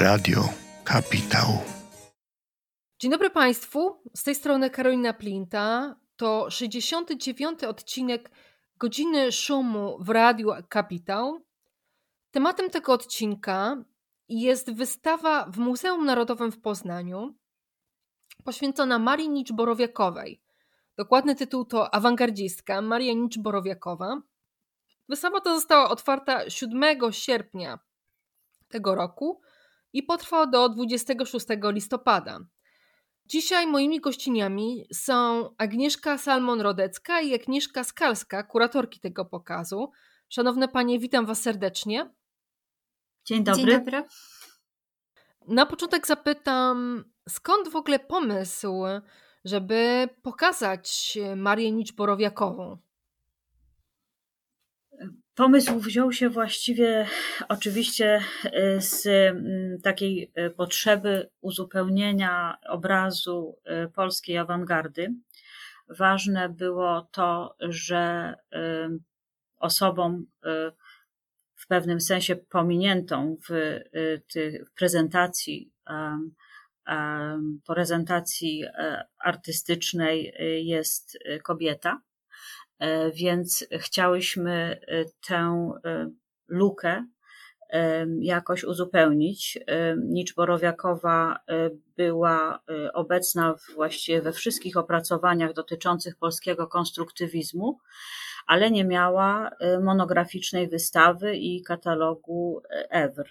Radio Kapitał. Dzień dobry Państwu, z tej strony Karolina Plinta. To 69. odcinek Godziny Szumu w Radiu Kapitał. Tematem tego odcinka jest wystawa w Muzeum Narodowym w Poznaniu poświęcona Marii Nicz-Borowiakowej. Dokładny tytuł to Awangardzistka Maria Nicz-Borowiakowa. Wystawa ta została otwarta 7 sierpnia tego roku i potrwa do 26 listopada. Dzisiaj moimi gościniami są Agnieszka Salmon-Rodecka i Agnieszka Skalska, kuratorki tego pokazu. Szanowne Panie, witam Was serdecznie. Dzień dobry. Dzień dobry. Na początek zapytam, skąd w ogóle pomysł, żeby pokazać Marię Nicz-Borowiakową? Pomysł wziął się właściwie oczywiście z takiej potrzeby uzupełnienia obrazu polskiej awangardy. Ważne było to, że osobom w pewnym sensie pominiętą w prezentacji artystycznej jest kobieta. Więc chciałyśmy tę lukę jakoś uzupełnić. Nicz-Borowiakowa była obecna właściwie we wszystkich opracowaniach dotyczących polskiego konstruktywizmu, ale nie miała monograficznej wystawy i katalogu ewr.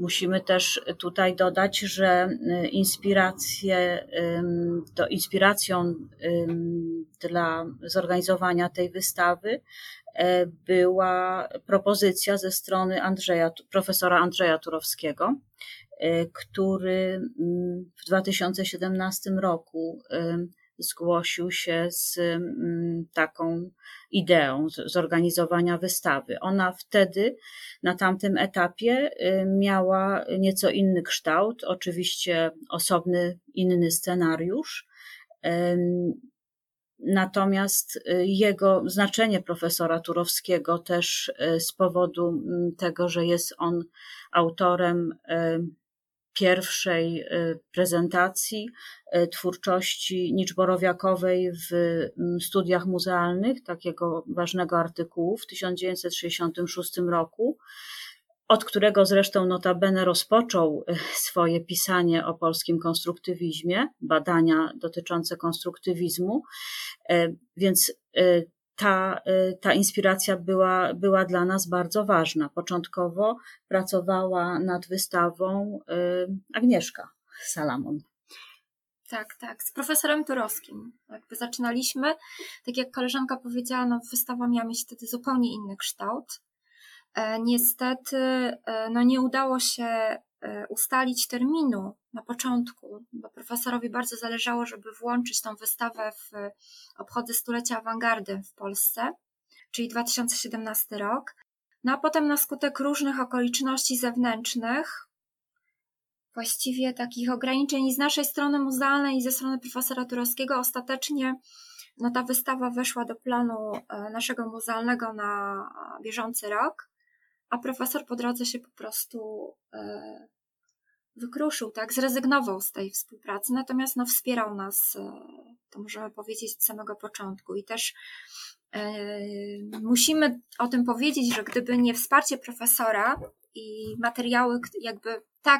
Musimy też tutaj dodać, że inspiracją dla zorganizowania tej wystawy była propozycja ze strony profesora Andrzeja Turowskiego, który w 2017 roku zgłosił się z taką ideą zorganizowania wystawy. Ona wtedy na tamtym etapie miała nieco inny kształt, oczywiście osobny, inny scenariusz. Natomiast jego znaczenie, profesora Turowskiego, też z powodu tego, że jest on autorem pierwszej prezentacji twórczości Nicz-Borowiakowej w studiach muzealnych, takiego ważnego artykułu w 1966 roku, od którego zresztą notabene rozpoczął swoje pisanie o polskim konstruktywizmie, badania dotyczące konstruktywizmu, więc ta inspiracja była dla nas bardzo ważna. Początkowo pracowała nad wystawą Agnieszka Salamon. Tak, z profesorem Turowskim. Jakby zaczynaliśmy, tak jak koleżanka powiedziała, wystawa miała mieć wtedy zupełnie inny kształt. Niestety nie udało się ustalić terminu na początku, bo profesorowi bardzo zależało, żeby włączyć tą wystawę w obchody stulecia awangardy w Polsce, czyli 2017 rok. A potem na skutek różnych okoliczności zewnętrznych, właściwie takich ograniczeń z naszej strony muzealnej i ze strony profesora Turowskiego, ostatecznie ta wystawa weszła do planu naszego muzealnego na bieżący rok. A profesor po drodze się po prostu wykruszył, zrezygnował z tej współpracy, natomiast wspierał nas, to możemy powiedzieć, od samego początku. I też musimy o tym powiedzieć, że gdyby nie wsparcie profesora i materiały,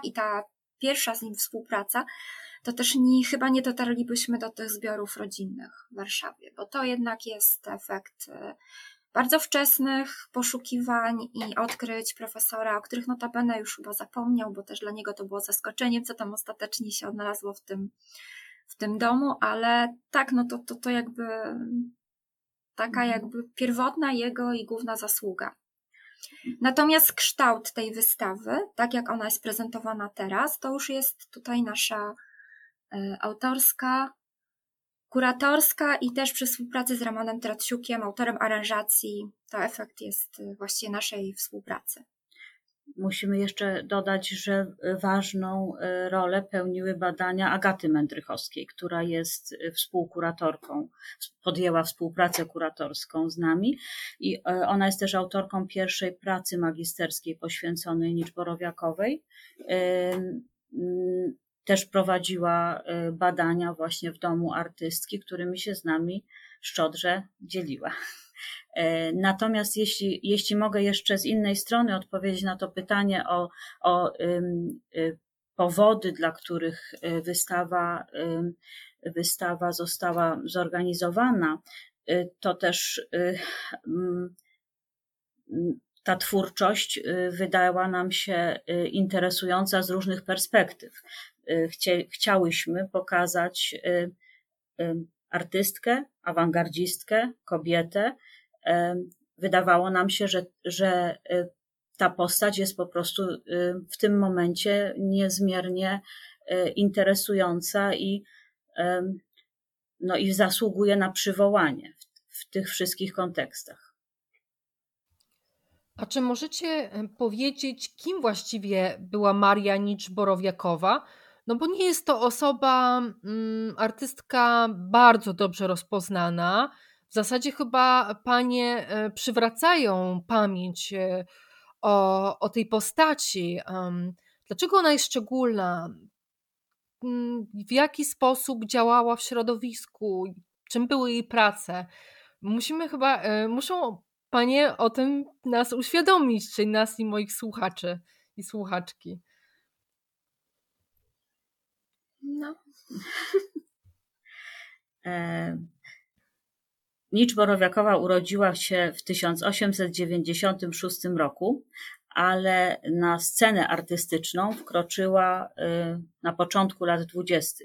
i ta pierwsza z nim współpraca, to też chyba nie dotarlibyśmy do tych zbiorów rodzinnych w Warszawie, bo to jednak jest efekt bardzo wczesnych poszukiwań i odkryć profesora, o których notabene już chyba zapomniał, bo też dla niego to było zaskoczeniem, co tam ostatecznie się odnalazło w tym domu, ale tak, to jakby taka pierwotna jego i główna zasługa. Natomiast kształt tej wystawy, tak jak ona jest prezentowana teraz, to już jest tutaj nasza autorska, kuratorska i też przy współpracy z Romanem Traciukiem, autorem aranżacji, to efekt jest właściwie naszej współpracy. Musimy jeszcze dodać, że ważną rolę pełniły badania Agaty Mędrychowskiej, która jest współkuratorką, podjęła współpracę kuratorską z nami i ona jest też autorką pierwszej pracy magisterskiej poświęconej Nicz-Borowiakowej. Też prowadziła badania właśnie w domu artystki, którymi się z nami szczodrze dzieliła. Natomiast jeśli mogę jeszcze z innej strony odpowiedzieć na to pytanie o powody, dla których wystawa została zorganizowana, to też ta twórczość wydała nam się interesująca z różnych perspektyw. Chciałyśmy pokazać artystkę, awangardzistkę, kobietę. Wydawało nam się, że ta postać jest po prostu w tym momencie niezmiernie interesująca i zasługuje na przywołanie w tych wszystkich kontekstach. A czy możecie powiedzieć, kim właściwie była Maria Nicz-Borowiakowa? No bo nie jest to osoba, artystka bardzo dobrze rozpoznana. W zasadzie chyba panie przywracają pamięć o tej postaci. Dlaczego ona jest szczególna? W jaki sposób działała w środowisku? Czym były jej prace? Muszą panie o tym nas uświadomić, czyli nas i moich słuchaczy i słuchaczki. No. Nicz-Borowiakowa urodziła się w 1896 roku, ale na scenę artystyczną wkroczyła na początku lat 20.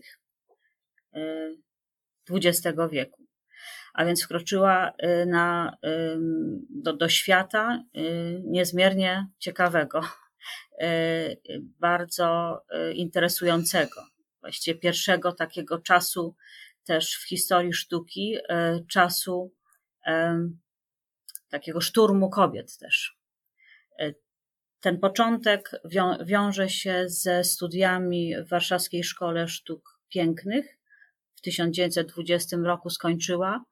XX wieku. A więc wkroczyła do świata niezmiernie ciekawego, bardzo interesującego. Właściwie pierwszego takiego czasu też w historii sztuki, czasu takiego szturmu kobiet też. Ten początek wiąże się ze studiami w Warszawskiej Szkole Sztuk Pięknych. W 1920 roku skończyła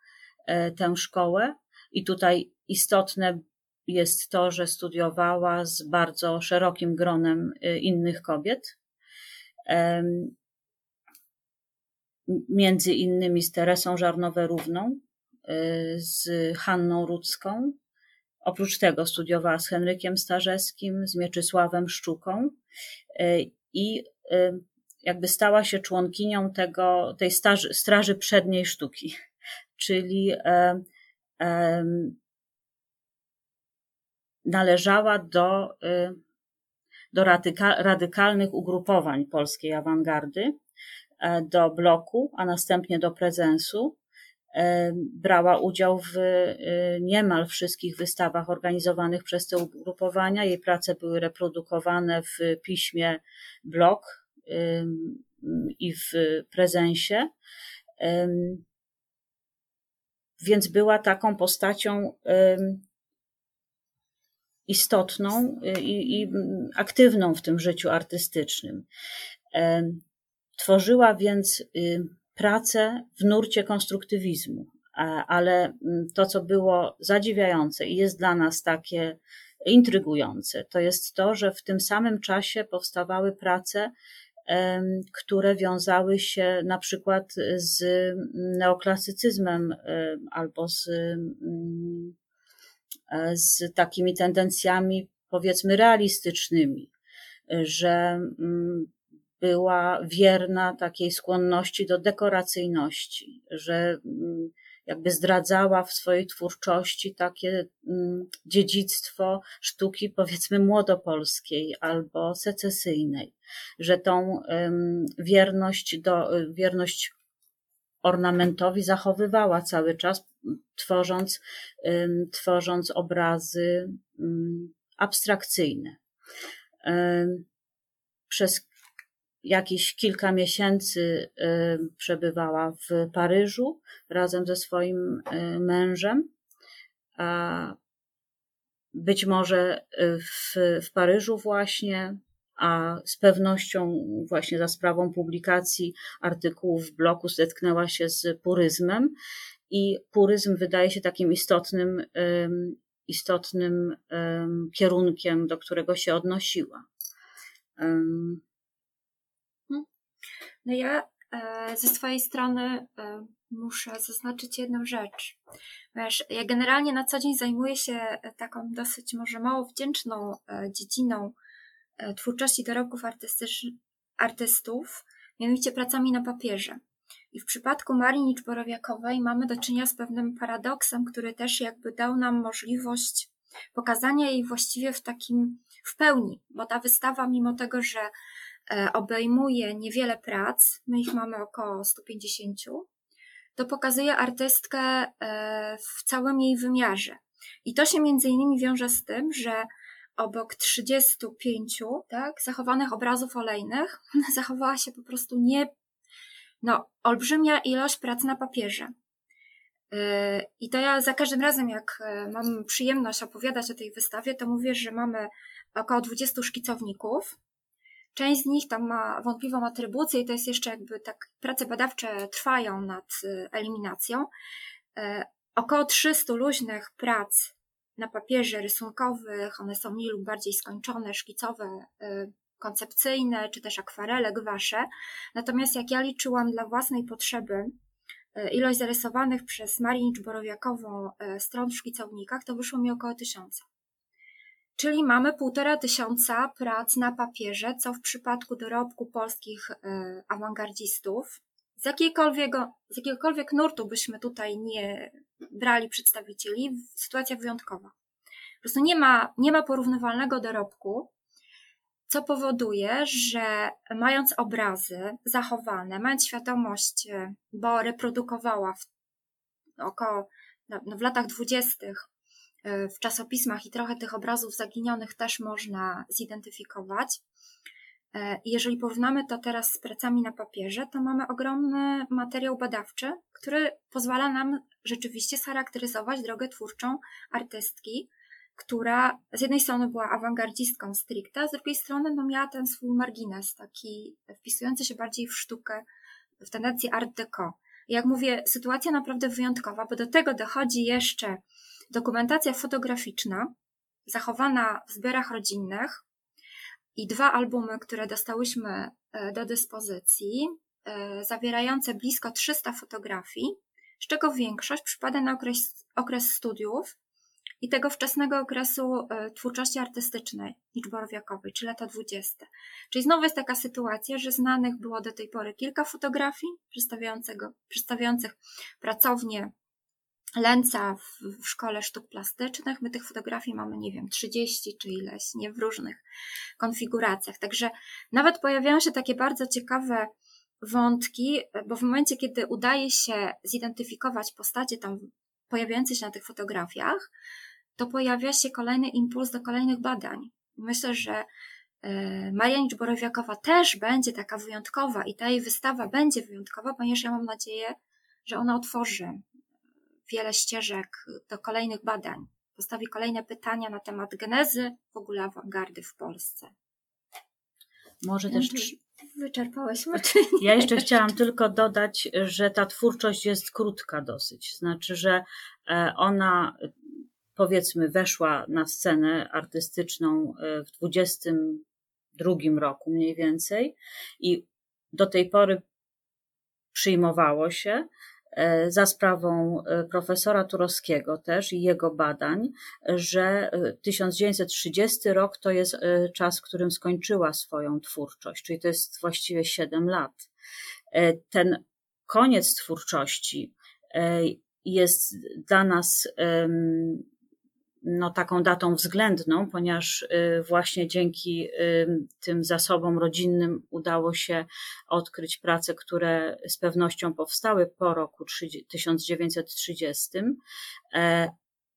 tę szkołę i tutaj istotne jest to, że studiowała z bardzo szerokim gronem innych kobiet. Między innymi z Teresą Żarnowerówną, z Hanną Rudzką. Oprócz tego studiowała z Henrykiem Stażewskim, z Mieczysławem Szczuką i jakby stała się członkinią tej straży przedniej sztuki, czyli należała do radykalnych ugrupowań polskiej awangardy, do Bloku, a następnie do Prezensu. Brała udział w niemal wszystkich wystawach organizowanych przez te ugrupowania. Jej prace były reprodukowane w piśmie Blok i w Prezensie. Więc była taką postacią istotną i aktywną w tym życiu artystycznym. Tworzyła więc pracę w nurcie konstruktywizmu, ale to, co było zadziwiające i jest dla nas takie intrygujące, to jest to, że w tym samym czasie powstawały prace, które wiązały się na przykład z neoklasycyzmem albo z takimi tendencjami, powiedzmy, realistycznymi, że była wierna takiej skłonności do dekoracyjności, że jakby zdradzała w swojej twórczości takie dziedzictwo sztuki, powiedzmy, młodopolskiej albo secesyjnej, że tą wierność ornamentowi zachowywała cały czas, tworząc obrazy abstrakcyjne. Przez jakieś kilka miesięcy przebywała w Paryżu razem ze swoim mężem. być może w Paryżu właśnie, a z pewnością właśnie za sprawą publikacji artykułów w Bloku zetknęła się z puryzmem i puryzm wydaje się takim istotnym kierunkiem, do którego się odnosiła. No ja ze swojej strony muszę zaznaczyć jedną rzecz. Wiesz, ja generalnie na co dzień zajmuję się taką dosyć może mało wdzięczną dziedziną twórczości dorobków artystów, mianowicie pracami na papierze. I w przypadku Marii Nicz-Borowiakowej mamy do czynienia z pewnym paradoksem, który też jakby dał nam możliwość pokazania jej właściwie w pełni, bo ta wystawa, mimo tego, że obejmuje niewiele prac, my ich mamy około 150, to pokazuje artystkę w całym jej wymiarze. I to się między innymi wiąże z tym, że obok 35 zachowanych obrazów olejnych zachowała się po prostu olbrzymia ilość prac na papierze. I to ja za każdym razem, jak mam przyjemność opowiadać o tej wystawie, to mówię, że mamy około 20 szkicowników. Część z nich tam ma wątpliwą atrybucję i to jest jeszcze jakby tak, prace badawcze trwają nad eliminacją. Około 300 luźnych prac na papierze rysunkowych, one są mniej lub bardziej skończone, szkicowe, koncepcyjne, czy też akwarele, gwasze. Natomiast jak ja liczyłam dla własnej potrzeby ilość zarysowanych przez Marię Nicz-Borowiakową stron w szkicownikach, to wyszło mi około 1000. Czyli mamy 1500 prac na papierze, co w przypadku dorobku polskich awangardzistów, z jakiegokolwiek nurtu byśmy tutaj nie brali przedstawicieli, sytuacja wyjątkowa. Po prostu nie ma porównywalnego dorobku, co powoduje, że mając obrazy zachowane, mając świadomość, bo reprodukowała w latach 20. w czasopismach i trochę tych obrazów zaginionych też można zidentyfikować. Jeżeli porównamy to teraz z pracami na papierze, to mamy ogromny materiał badawczy, który pozwala nam rzeczywiście scharakteryzować drogę twórczą artystki, która z jednej strony była awangardzistką stricte, z drugiej strony miała ten swój margines, taki wpisujący się bardziej w sztukę, w tendencję art déco. Jak mówię, sytuacja naprawdę wyjątkowa, bo do tego dochodzi jeszcze dokumentacja fotograficzna zachowana w zbiorach rodzinnych i 2 albumy, które dostałyśmy do dyspozycji, zawierające blisko 300 fotografii, z czego większość przypada na okres studiów i tego wczesnego okresu twórczości artystycznej Nicz-Borowiakowej, czyli lata 20. Czyli znowu jest taka sytuacja, że znanych było do tej pory kilka fotografii przedstawiających pracownię Lęca w Szkole Sztuk Plastycznych. My tych fotografii mamy, 30 czy ileś, w różnych konfiguracjach. Także nawet pojawiają się takie bardzo ciekawe wątki, bo w momencie, kiedy udaje się zidentyfikować postacie tam pojawiające się na tych fotografiach, to pojawia się kolejny impuls do kolejnych badań. Myślę, że Maria Nicz-Borowiakowa też będzie taka wyjątkowa i ta jej wystawa będzie wyjątkowa, ponieważ ja mam nadzieję, że ona otworzy wiele ścieżek do kolejnych badań. Postawi kolejne pytania na temat genezy w ogóle awangardy w Polsce. Może też... Wyczerpałyśmy? Ja jeszcze chciałam tylko dodać, że ta twórczość jest krótka dosyć. Znaczy, że ona, powiedzmy, weszła na scenę artystyczną w 22 roku mniej więcej i do tej pory przyjmowało się, za sprawą profesora Turowskiego też i jego badań, że 1930 rok to jest czas, w którym skończyła swoją twórczość, czyli to jest właściwie 7 lat. Ten koniec twórczości jest dla nas taką datą względną, ponieważ właśnie dzięki tym zasobom rodzinnym udało się odkryć prace, które z pewnością powstały po roku 1930,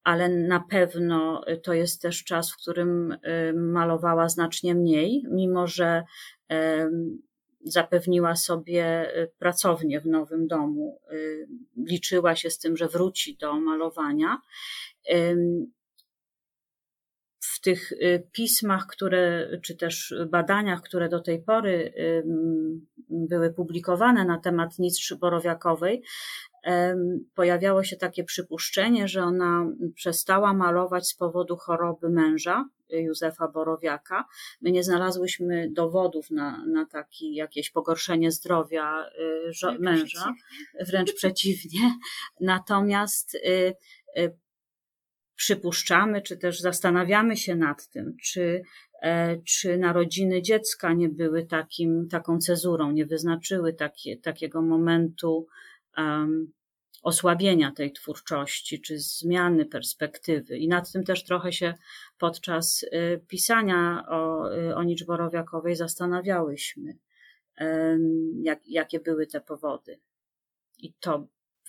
ale na pewno to jest też czas, w którym malowała znacznie mniej, mimo że zapewniła sobie pracownię w nowym domu, liczyła się z tym, że wróci do malowania. tych pismach, czy też badaniach, które do tej pory były publikowane na temat Nicz-Borowiakowej, pojawiało się takie przypuszczenie, że ona przestała malować z powodu choroby męża, Józefa Borowiaka. My nie znalazłyśmy dowodów na takie jakieś pogorszenie zdrowia męża, wręcz przeciwnie. Natomiast przypuszczamy, czy też zastanawiamy się nad tym, czy narodziny dziecka nie były taką cezurą, nie wyznaczyły takiego momentu osłabienia tej twórczości, czy zmiany perspektywy. I nad tym też trochę się podczas pisania o Nicz-Borowiakowej zastanawiałyśmy, jakie były te powody. I to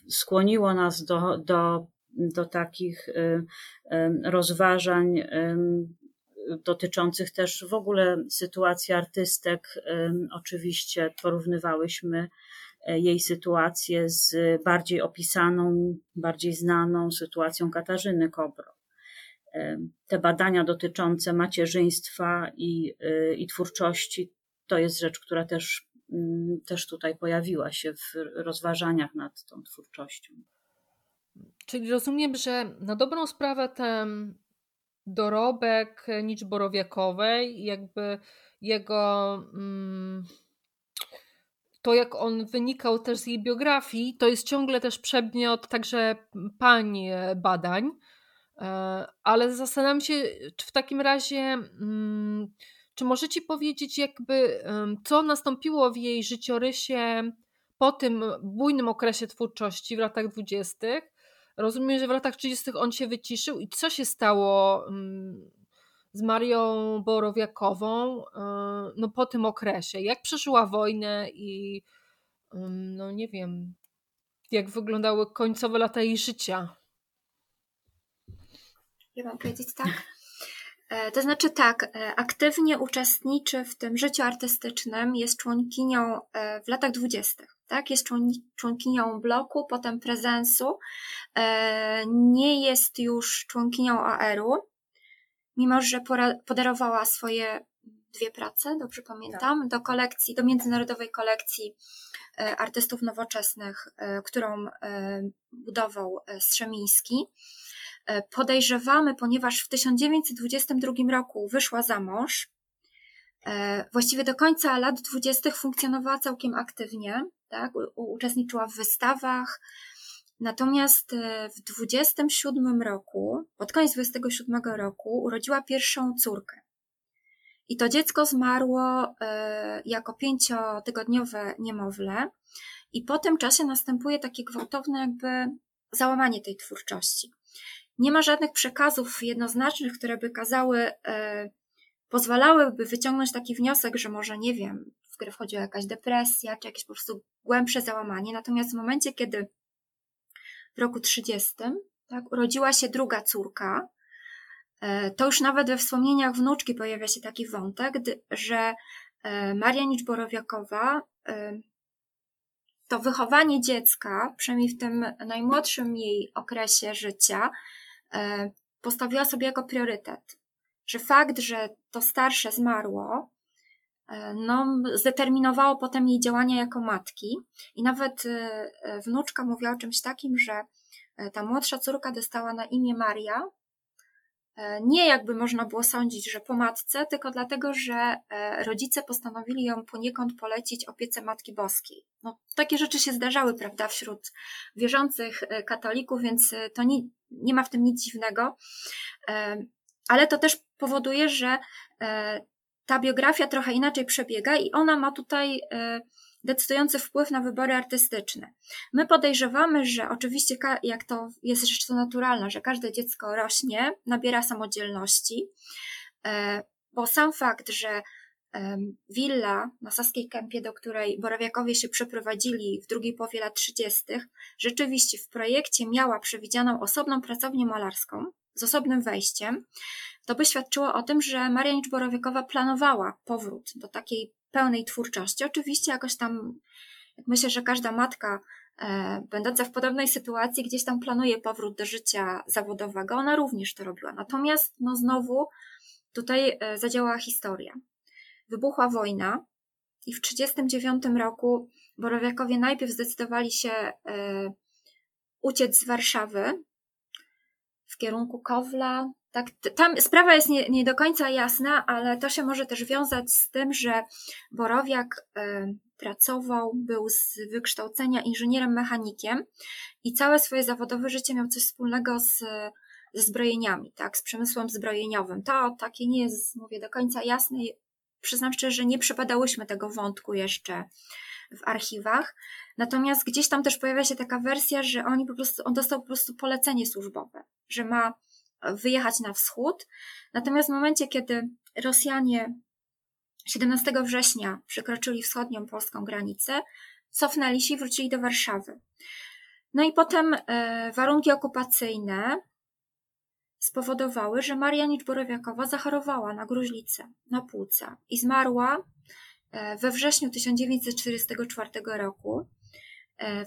skłoniło nas do takich rozważań dotyczących też w ogóle sytuacji artystek. Oczywiście porównywałyśmy jej sytuację z bardziej opisaną, bardziej znaną sytuacją Katarzyny Kobro. Te badania dotyczące macierzyństwa i twórczości to jest rzecz, która też tutaj pojawiła się w rozważaniach nad tą twórczością. Czyli rozumiem, że na dobrą sprawę ten dorobek Nicz-Borowiakowej, jakby jego... to jak on wynikał też z jej biografii, to jest ciągle też przedmiot także pani badań, ale zastanawiam się, czy w takim razie, czy możecie powiedzieć jakby, co nastąpiło w jej życiorysie po tym bujnym okresie twórczości w latach 20. Rozumiem, że w latach 30. on się wyciszył i co się stało z Marią Borowiakową no po tym okresie? Jak przeżyła wojnę i no nie wiem, jak wyglądały końcowe lata jej życia? Ja mam powiedzieć tak? To znaczy tak, aktywnie uczestniczy w tym życiu artystycznym, jest członkinią w latach 20. Tak, jest członkinią Bloku, potem Prezensu, nie jest już członkinią AR-u, mimo że podarowała swoje 2 prace, dobrze pamiętam, tak, do międzynarodowej kolekcji artystów nowoczesnych, którą budował Strzemiński. Podejrzewamy, ponieważ w 1922 roku wyszła za mąż, właściwie do końca lat 20. funkcjonowała całkiem aktywnie, tak? Uczestniczyła w wystawach. Natomiast w 27 roku, pod koniec 27 roku urodziła pierwszą córkę. I to dziecko zmarło jako 5-tygodniowe niemowlę. I po tym czasie następuje takie gwałtowne jakby załamanie tej twórczości. Nie ma żadnych przekazów jednoznacznych, które by pozwalałyby wyciągnąć taki wniosek, że może, nie wiem, w grę wchodziła jakaś depresja, czy jakieś po prostu głębsze załamanie. Natomiast w momencie, kiedy w roku 30, tak, urodziła się druga córka, to już nawet we wspomnieniach wnuczki pojawia się taki wątek, że Maria Nicz-Borowiakowa to wychowanie dziecka, przynajmniej w tym najmłodszym jej okresie życia, postawiła sobie jako priorytet. Że fakt, że to starsze zmarło, no, zdeterminowało potem jej działania jako matki. I nawet wnuczka mówiła o czymś takim, że ta młodsza córka dostała na imię Maria. Nie jakby można było sądzić, że po matce, tylko dlatego, że rodzice postanowili ją poniekąd polecić opiece Matki Boskiej. No, takie rzeczy się zdarzały, prawda, wśród wierzących katolików, więc to nie ma w tym nic dziwnego. Ale to też powoduje, że ta biografia trochę inaczej przebiega i ona ma tutaj decydujący wpływ na wybory artystyczne. My podejrzewamy, że oczywiście, jak to jest rzecz to naturalna, że każde dziecko rośnie, nabiera samodzielności, bo sam fakt, że willa na Saskiej Kępie, do której Borowiakowie się przeprowadzili w drugiej połowie lat 30., rzeczywiście w projekcie miała przewidzianą osobną pracownię malarską z osobnym wejściem, to by świadczyło o tym, że Maria Nicz-Borowiakowa planowała powrót do takiej pełnej twórczości. Oczywiście jakoś tam, jak myślę, że każda matka będąca w podobnej sytuacji, gdzieś tam planuje powrót do życia zawodowego, ona również to robiła. Natomiast no znowu tutaj zadziałała historia. Wybuchła wojna i w 1939 roku Borowiakowie najpierw zdecydowali się uciec z Warszawy w kierunku Kowla. Tak, tam sprawa jest nie do końca jasna, ale to się może też wiązać z tym, że Borowiak pracował, był z wykształcenia inżynierem mechanikiem i całe swoje zawodowe życie miał coś wspólnego ze zbrojeniami, tak, z przemysłem zbrojeniowym. To takie nie jest, mówię, do końca jasne. Przyznam szczerze, że nie przebadałyśmy tego wątku jeszcze w archiwach. Natomiast gdzieś tam też pojawia się taka wersja, że on dostał po prostu polecenie służbowe, że ma wyjechać na wschód. Natomiast w momencie, kiedy Rosjanie 17 września przekroczyli wschodnią polską granicę, cofnęli się i wrócili do Warszawy. No i potem warunki okupacyjne spowodowały, że Maria Nicz-Borowiakowa zachorowała na gruźlicę, na płuca i zmarła we wrześniu 1944 roku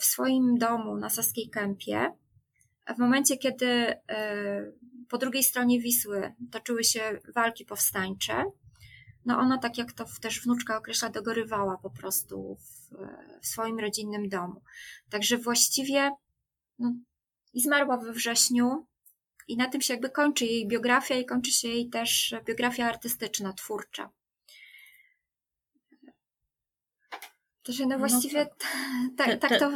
w swoim domu na Saskiej Kępie. W momencie, kiedy po drugiej stronie Wisły toczyły się walki powstańcze, no ona, tak jak to też wnuczka określa, dogorywała po prostu w swoim rodzinnym domu. Także właściwie no, i zmarła we wrześniu i na tym się jakby kończy jej biografia i kończy się jej też biografia artystyczna, twórcza. Że no właściwie tak to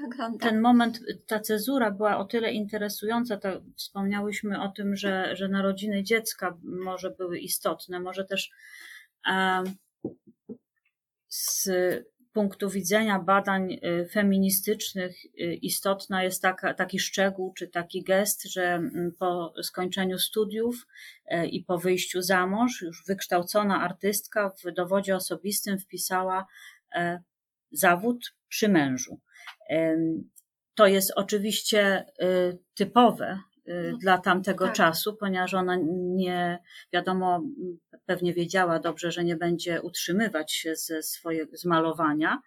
wygląda. Ten moment, ta cezura była o tyle interesująca, to wspomniałyśmy o tym, że narodziny dziecka może były istotne, może też z punktu widzenia badań feministycznych istotna jest taki szczegół czy taki gest, że po skończeniu studiów i po wyjściu za mąż już wykształcona artystka w dowodzie osobistym wpisała zawód przy mężu. To jest oczywiście typowe dla tamtego czasu, ponieważ ona nie, wiadomo, pewnie wiedziała dobrze, że nie będzie utrzymywać się z malowania,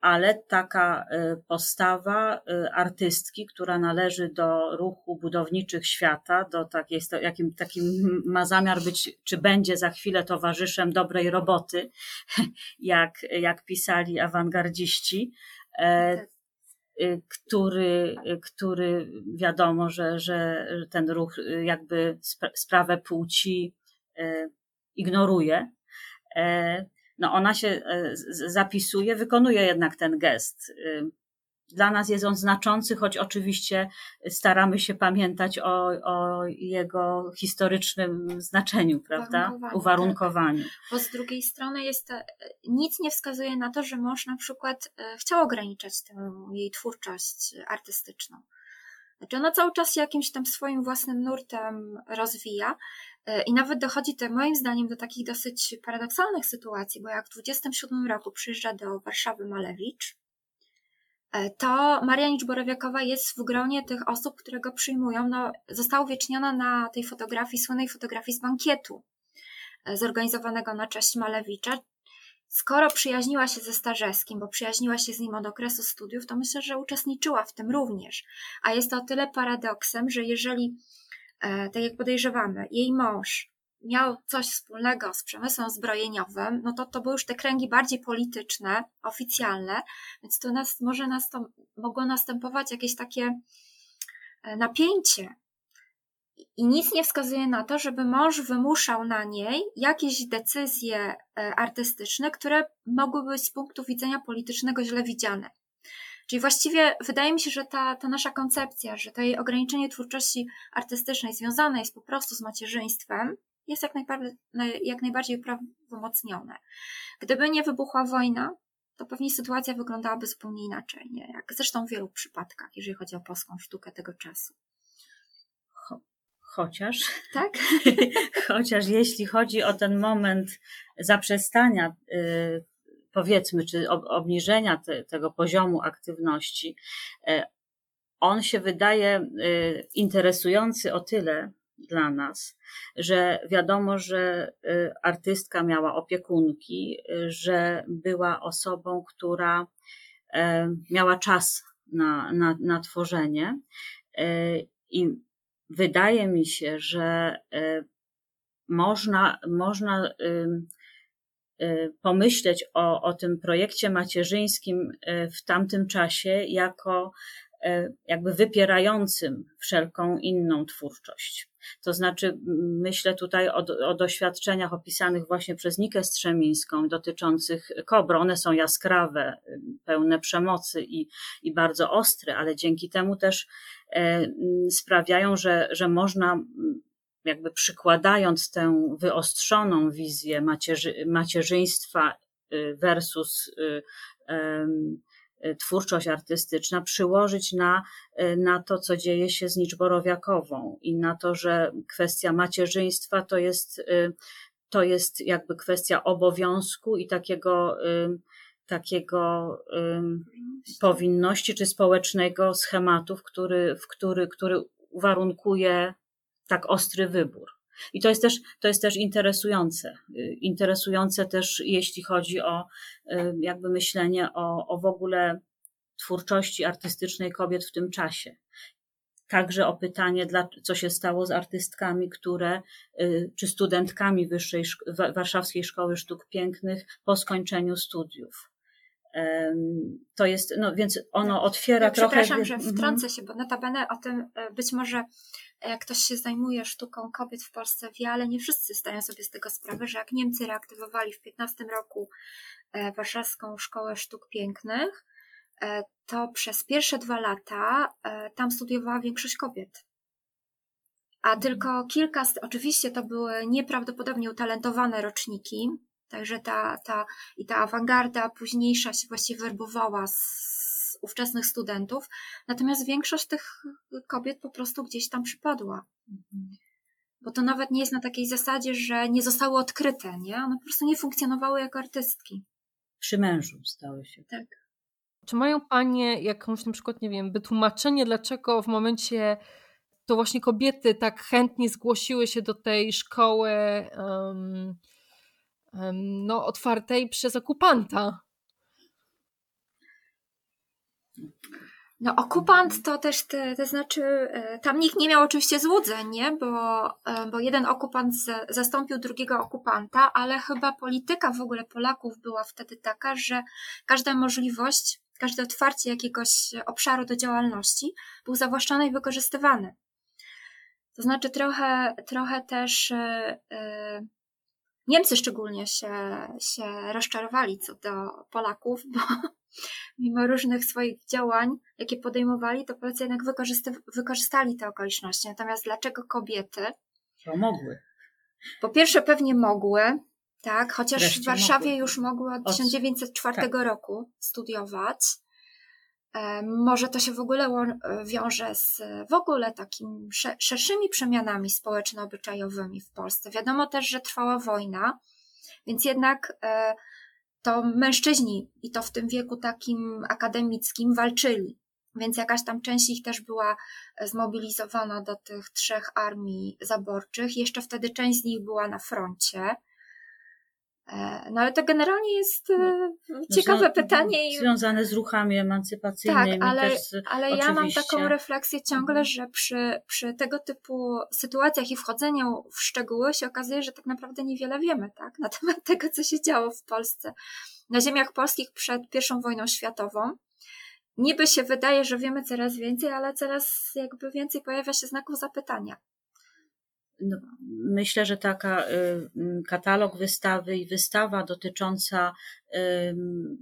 ale taka postawa artystki, która należy do ruchu budowniczych świata, do takiej, jakim takim ma zamiar być, czy będzie za chwilę towarzyszem dobrej roboty, jak pisali awangardziści, który wiadomo, że ten ruch jakby sprawę płci ignoruje. No ona się zapisuje, wykonuje jednak ten gest. Dla nas jest on znaczący, choć oczywiście staramy się pamiętać o jego historycznym znaczeniu, prawda? Uwarunkowaniu. Tak. Bo z drugiej strony nic nie wskazuje na to, że mąż na przykład chciał ograniczać tę jej twórczość artystyczną. Znaczy ona cały czas się jakimś tam swoim własnym nurtem rozwija i nawet dochodzi to moim zdaniem do takich dosyć paradoksalnych sytuacji, bo jak w 1927 roku przyjeżdża do Warszawy Malewicz, to Maria Nicz-Borowiakowa jest w gronie tych osób, które go przyjmują. No, została uwieczniona na tej fotografii, słynnej fotografii z bankietu zorganizowanego na cześć Malewicza. Skoro przyjaźniła się ze Stażewskim, bo przyjaźniła się z nim od okresu studiów, to myślę, że uczestniczyła w tym również. A jest to o tyle paradoksem, że jeżeli, tak jak podejrzewamy, jej mąż miał coś wspólnego z przemysłem zbrojeniowym, no to były już te kręgi bardziej polityczne, oficjalne, więc to mogło następować jakieś takie napięcie. I nic nie wskazuje na to, żeby mąż wymuszał na niej jakieś decyzje artystyczne, które mogłyby być z punktu widzenia politycznego źle widziane. Czyli właściwie wydaje mi się, że ta nasza koncepcja, że to jej ograniczenie twórczości artystycznej związane jest po prostu z macierzyństwem, jest jak najbardziej prawomocnione. Gdyby nie wybuchła wojna, to pewnie sytuacja wyglądałaby zupełnie inaczej, nie? Jak zresztą w wielu przypadkach, jeżeli chodzi o polską sztukę tego czasu. Chociaż jeśli chodzi o ten moment zaprzestania, powiedzmy, czy obniżenia tego poziomu aktywności, on się wydaje interesujący o tyle dla nas, że wiadomo, że artystka miała opiekunki, że była osobą, która miała czas na tworzenie. I wydaje mi się, że można pomyśleć o tym projekcie macierzyńskim w tamtym czasie jako jakby wypierającym wszelką inną twórczość. To znaczy myślę tutaj o doświadczeniach opisanych właśnie przez Nikę Strzemińską dotyczących Kobro. One są jaskrawe, pełne przemocy i bardzo ostre, ale dzięki temu też sprawiają, że można jakby przykładając tę wyostrzoną wizję macierzyństwa versus twórczość artystyczna przyłożyć na to, co dzieje się z Nicz-Borowiakową i na to, że kwestia macierzyństwa to jest jakby kwestia obowiązku i takiego powinności czy społecznego schematu, który warunkuje tak ostry wybór. I to jest też interesujące też, jeśli chodzi o jakby myślenie o w ogóle twórczości artystycznej kobiet w tym czasie. Także o pytanie, co się stało z artystkami, czy studentkami Warszawskiej Szkoły Sztuk Pięknych po skończeniu studiów. To jest, no więc ono otwiera trochę... Przepraszam, że wtrącę się, bo notabene o tym być może ktoś się zajmuje sztuką kobiet w Polsce wie, ale nie wszyscy zdają sobie z tego sprawę, że jak Niemcy reaktywowali w 15 roku Warszawską Szkołę Sztuk Pięknych, to przez pierwsze 2 lata tam studiowała większość kobiet. A tylko kilka, oczywiście to były nieprawdopodobnie utalentowane roczniki, także ta awangarda późniejsza się właściwie werbowała z ówczesnych studentów, natomiast większość tych kobiet po prostu gdzieś tam przypadła. Bo to nawet nie jest na takiej zasadzie, że nie zostały odkryte, nie? One po prostu nie funkcjonowały jako artystki. Przy mężu stały się. Tak. Czy mają panie jakąś na przykład, nie wiem, wytłumaczenie, dlaczego w momencie to właśnie kobiety tak chętnie zgłosiły się do tej szkoły otwartej przez okupanta? No okupant to też, to znaczy tam nikt nie miał oczywiście złudzeń, nie? Bo jeden okupant zastąpił drugiego okupanta, ale chyba polityka w ogóle Polaków była wtedy taka, że każda możliwość, każde otwarcie jakiegoś obszaru do działalności był zawłaszczane i wykorzystywane. To znaczy trochę też... Niemcy szczególnie się rozczarowali co do Polaków, bo mimo różnych swoich działań, jakie podejmowali, to Polacy jednak wykorzystali te okoliczności. Natomiast dlaczego kobiety? Bo mogły. Po pierwsze pewnie mogły, tak, chociaż wreszcie w Warszawie mogły. Już mogły od 1904 tak. roku studiować. Może to się w ogóle wiąże z w ogóle takim szerszymi przemianami społeczno-obyczajowymi w Polsce. Wiadomo też, że trwała wojna, więc jednak to mężczyźni i to w tym wieku takim akademickim walczyli, więc jakaś tam część ich też była zmobilizowana do tych 3 armii zaborczych. Jeszcze wtedy część z nich była na froncie. No ale to generalnie jest ciekawe pytanie. Związane z ruchami emancypacyjnymi. Tak, ale ja mam taką refleksję ciągle, że przy tego typu sytuacjach i wchodzeniu w szczegóły się okazuje, że tak naprawdę niewiele wiemy, tak? Na temat tego, co się działo w Polsce. Na ziemiach polskich przed I wojną światową. Niby się wydaje, że wiemy coraz więcej, ale coraz jakby więcej pojawia się znaków zapytania. No, myślę, że taka katalog wystawy i wystawa dotycząca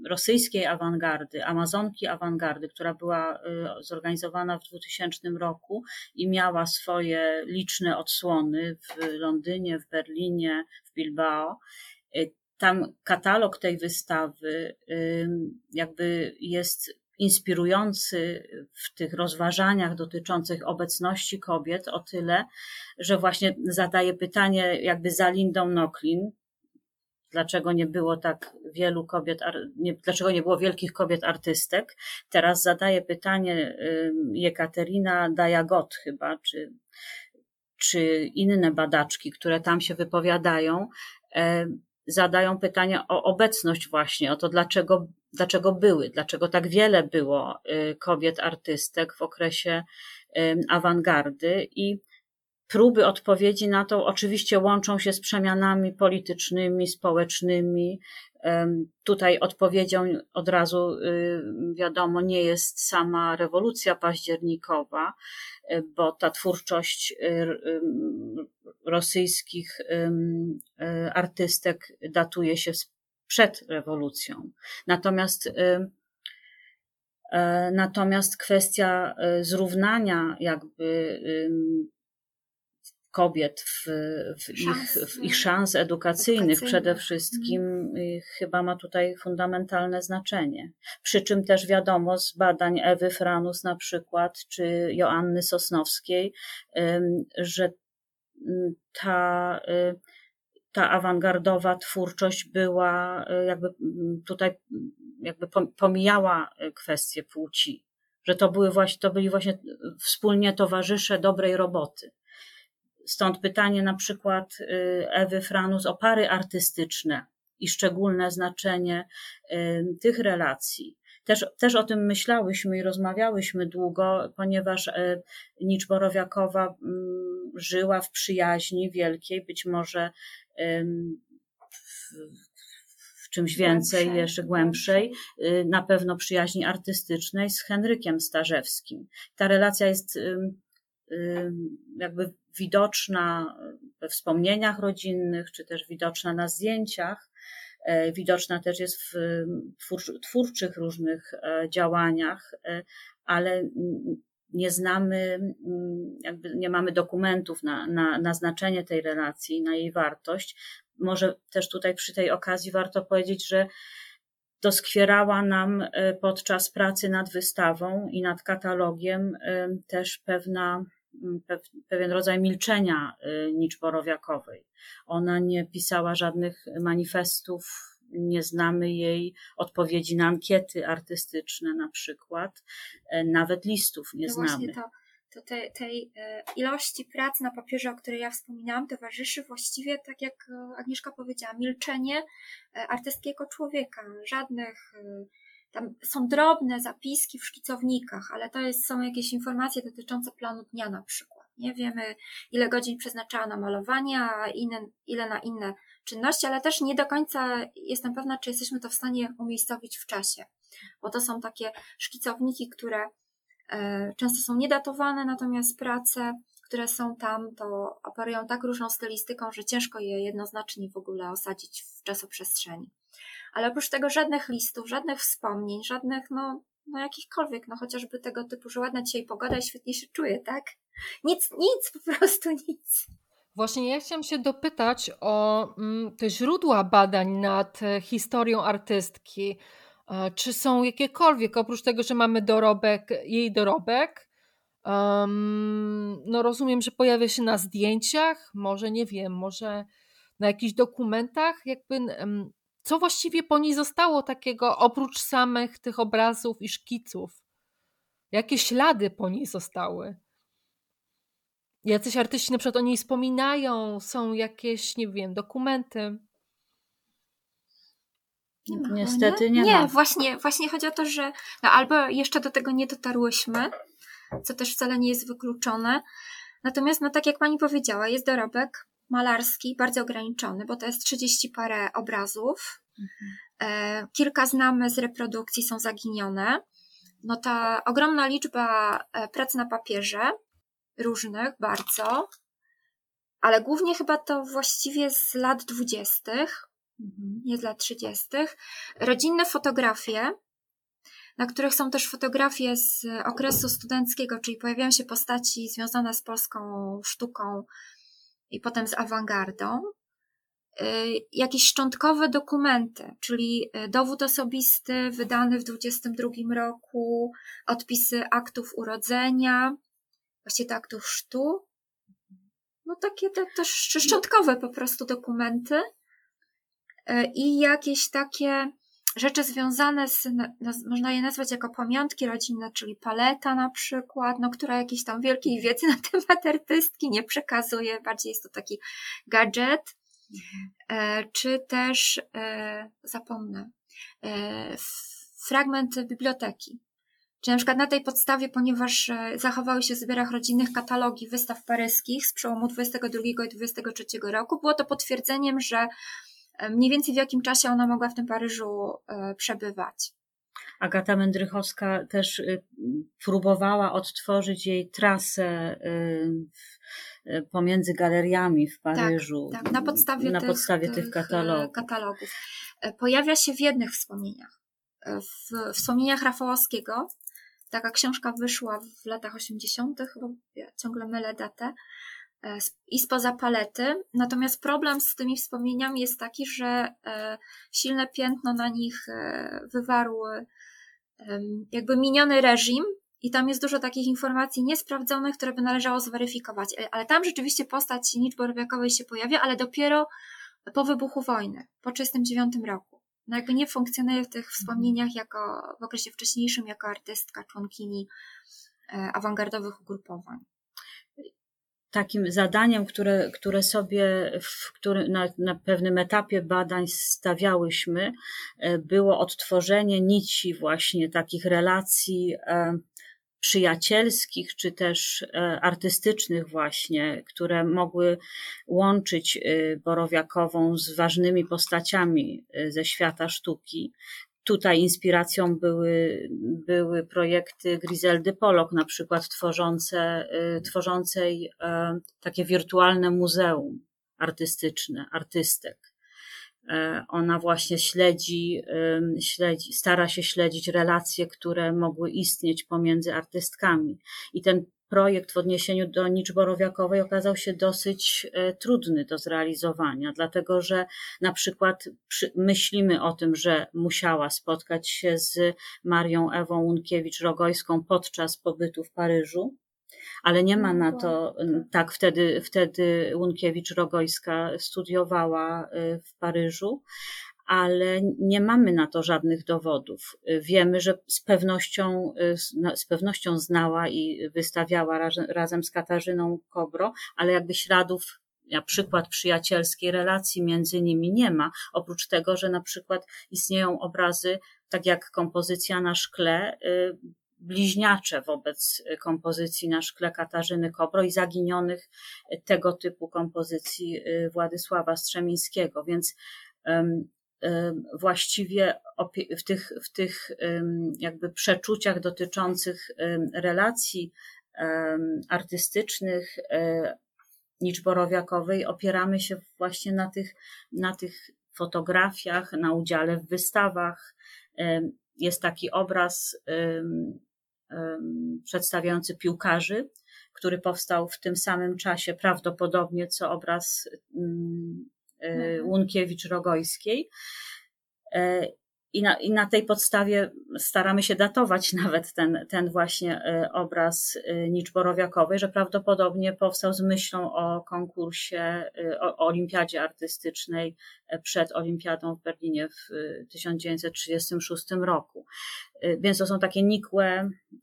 rosyjskiej awangardy, amazonki awangardy, która była zorganizowana w 2000 roku i miała swoje liczne odsłony w Londynie, w Berlinie, w Bilbao. Tam katalog tej wystawy jakby jest inspirujący w tych rozważaniach dotyczących obecności kobiet o tyle, że właśnie zadaje pytanie jakby za Lindą Nochlin, dlaczego nie było tak wielu kobiet, dlaczego nie było wielkich kobiet artystek. Teraz zadaje pytanie Jekaterina Dajagot chyba, czy inne badaczki, które tam się wypowiadają, zadają pytanie o obecność właśnie, o to dlaczego dlaczego były, dlaczego tak wiele było kobiet artystek w okresie awangardy i próby odpowiedzi na to oczywiście łączą się z przemianami politycznymi, społecznymi. Tutaj odpowiedzią od razu wiadomo nie jest sama rewolucja październikowa, bo ta twórczość rosyjskich artystek datuje się przed rewolucją. Natomiast kwestia zrównania jakby kobiet w ich szans edukacyjnych przede wszystkim chyba ma tutaj fundamentalne znaczenie. Przy czym też wiadomo z badań Ewy Franus na przykład, czy Joanny Sosnowskiej, że ta awangardowa twórczość była jakby pomijała kwestię płci, że to byli właśnie wspólnie towarzysze dobrej roboty. Stąd pytanie na przykład Ewy Franus o pary artystyczne i szczególne znaczenie tych relacji. Też o tym myślałyśmy i rozmawiałyśmy długo, ponieważ Nicz-Borowiakowa żyła w przyjaźni wielkiej, być może w czymś więcej, jeszcze głębszej, na pewno przyjaźni artystycznej z Henrykiem Stażewskim. Ta relacja jest jakby widoczna we wspomnieniach rodzinnych, czy też widoczna na zdjęciach, widoczna też jest w twórczych różnych działaniach, ale nie znamy, jakby nie mamy dokumentów na znaczenie tej relacji, na jej wartość. Może też tutaj przy tej okazji warto powiedzieć, że doskwierała nam podczas pracy nad wystawą i nad katalogiem też pewien rodzaj milczenia Nicz-Borowiakowej. Ona nie pisała żadnych manifestów, nie znamy jej odpowiedzi na ankiety artystyczne na przykład, nawet listów nie znamy. To tej ilości pracy na papierze, o której ja wspominałam, towarzyszy właściwie, tak jak Agnieszka powiedziała, milczenie artystki jako człowieka. Żadnych, tam są drobne zapiski w szkicownikach, ale są jakieś informacje dotyczące planu dnia na przykład. Nie wiemy, ile godzin przeznaczała na malowanie, a ile na inne czynności, ale też nie do końca jestem pewna, czy jesteśmy to w stanie umiejscowić w czasie, bo to są takie szkicowniki, które często są niedatowane, natomiast prace, które są tam, to operują tak różną stylistyką, że ciężko je jednoznacznie w ogóle osadzić w czasoprzestrzeni. Ale oprócz tego żadnych listów, żadnych wspomnień, żadnych jakichkolwiek, chociażby tego typu, że ładna dzisiaj pogoda i świetnie się czuję, tak? Nic, po prostu nic. Właśnie ja chciałam się dopytać o te źródła badań nad historią artystki. Czy są jakiekolwiek, oprócz tego, że mamy jej dorobek, rozumiem, że pojawia się na zdjęciach, może na jakichś dokumentach, co właściwie po niej zostało takiego, oprócz samych tych obrazów i szkiców? Jakie ślady po niej zostały? Jacyś artyści na przykład o niej wspominają, są jakieś, dokumenty? Niestety nie. Nie, właśnie chodzi o to, że albo jeszcze do tego nie dotarłyśmy, co też wcale nie jest wykluczone. Natomiast tak jak pani powiedziała, jest dorobek malarski bardzo ograniczony, bo to jest 30 parę obrazów. Kilka znamy z reprodukcji, są zaginione. Ta ogromna liczba prac na papierze, różnych bardzo, ale głównie chyba to właściwie z lat 20. nie z lat 30. Rodzinne fotografie, na których są też fotografie z okresu studenckiego, czyli pojawiają się postaci związane z polską sztuką i potem z awangardą. Jakieś szczątkowe dokumenty, czyli dowód osobisty wydany w 22 roku, odpisy aktów urodzenia, właściwie to aktów sztu. Takie też szczątkowe po prostu dokumenty. I jakieś takie rzeczy związane z, można je nazwać jako pamiątki rodzinne, czyli paleta na przykład, która jakiejś tam wielkiej wiedzy na temat artystki nie przekazuje, bardziej jest to taki gadżet, czy też, zapomnę, fragment biblioteki. Czy na przykład na tej podstawie, ponieważ zachowały się w zbiorach rodzinnych katalogi wystaw paryskich z przełomu 22 i 23 roku, było to potwierdzeniem, że mniej więcej w jakim czasie ona mogła w tym Paryżu przebywać. Agata Mędrychowska też próbowała odtworzyć jej trasę pomiędzy galeriami w Paryżu. Tak, na podstawie tych katalogów. Pojawia się w jednych wspomnieniach. W wspomnieniach Rafałowskiego, taka książka wyszła w latach 80., bo ja ciągle mylę datę, i spoza palety. Natomiast problem z tymi wspomnieniami jest taki, że silne piętno na nich wywarł jakby miniony reżim i tam jest dużo takich informacji niesprawdzonych, które by należało zweryfikować. Ale tam rzeczywiście postać Nicz-Borowiakowej się pojawia, ale dopiero po wybuchu wojny, po 1939 roku. No jakby nie funkcjonuje w tych wspomnieniach jako w okresie wcześniejszym jako artystka, członkini awangardowych ugrupowań. Takim zadaniem, które sobie na pewnym etapie badań stawiałyśmy, było odtworzenie nici właśnie takich relacji przyjacielskich czy też artystycznych właśnie, które mogły łączyć Borowiakową z ważnymi postaciami ze świata sztuki. Tutaj inspiracją były projekty Griseldy Polok, na przykład tworzącej takie wirtualne muzeum artystyczne, artystek. Ona właśnie stara się śledzić relacje, które mogły istnieć pomiędzy artystkami. I ten projekt w odniesieniu do Nicz-Borowiakowej okazał się dosyć trudny do zrealizowania, dlatego że na przykład myślimy o tym, że musiała spotkać się z Marią Ewą Łunkiewicz-Rogojską podczas pobytu w Paryżu, ale nie ma na to, tak wtedy Łunkiewicz-Rogojska studiowała w Paryżu, ale nie mamy na to żadnych dowodów. Wiemy, że z pewnością znała i wystawiała razem z Katarzyną Kobro, ale jakby śladów, na przykład przyjacielskiej relacji między nimi nie ma. Oprócz tego, że na przykład istnieją obrazy, tak jak kompozycja na szkle, bliźniacze wobec kompozycji na szkle Katarzyny Kobro i zaginionych tego typu kompozycji Władysława Strzemińskiego, więc właściwie w tych jakby przeczuciach dotyczących relacji artystycznych Nicz-Borowiakowej opieramy się właśnie na tych fotografiach, na udziale w wystawach. Jest taki obraz przedstawiający piłkarzy, który powstał w tym samym czasie prawdopodobnie co obraz Łunkiewicz-Rogojskiej i na tej podstawie staramy się datować nawet ten właśnie obraz Nicz-Borowiakowej, że prawdopodobnie powstał z myślą o konkursie, o olimpiadzie artystycznej przed olimpiadą w Berlinie w 1936 roku. Więc to są takie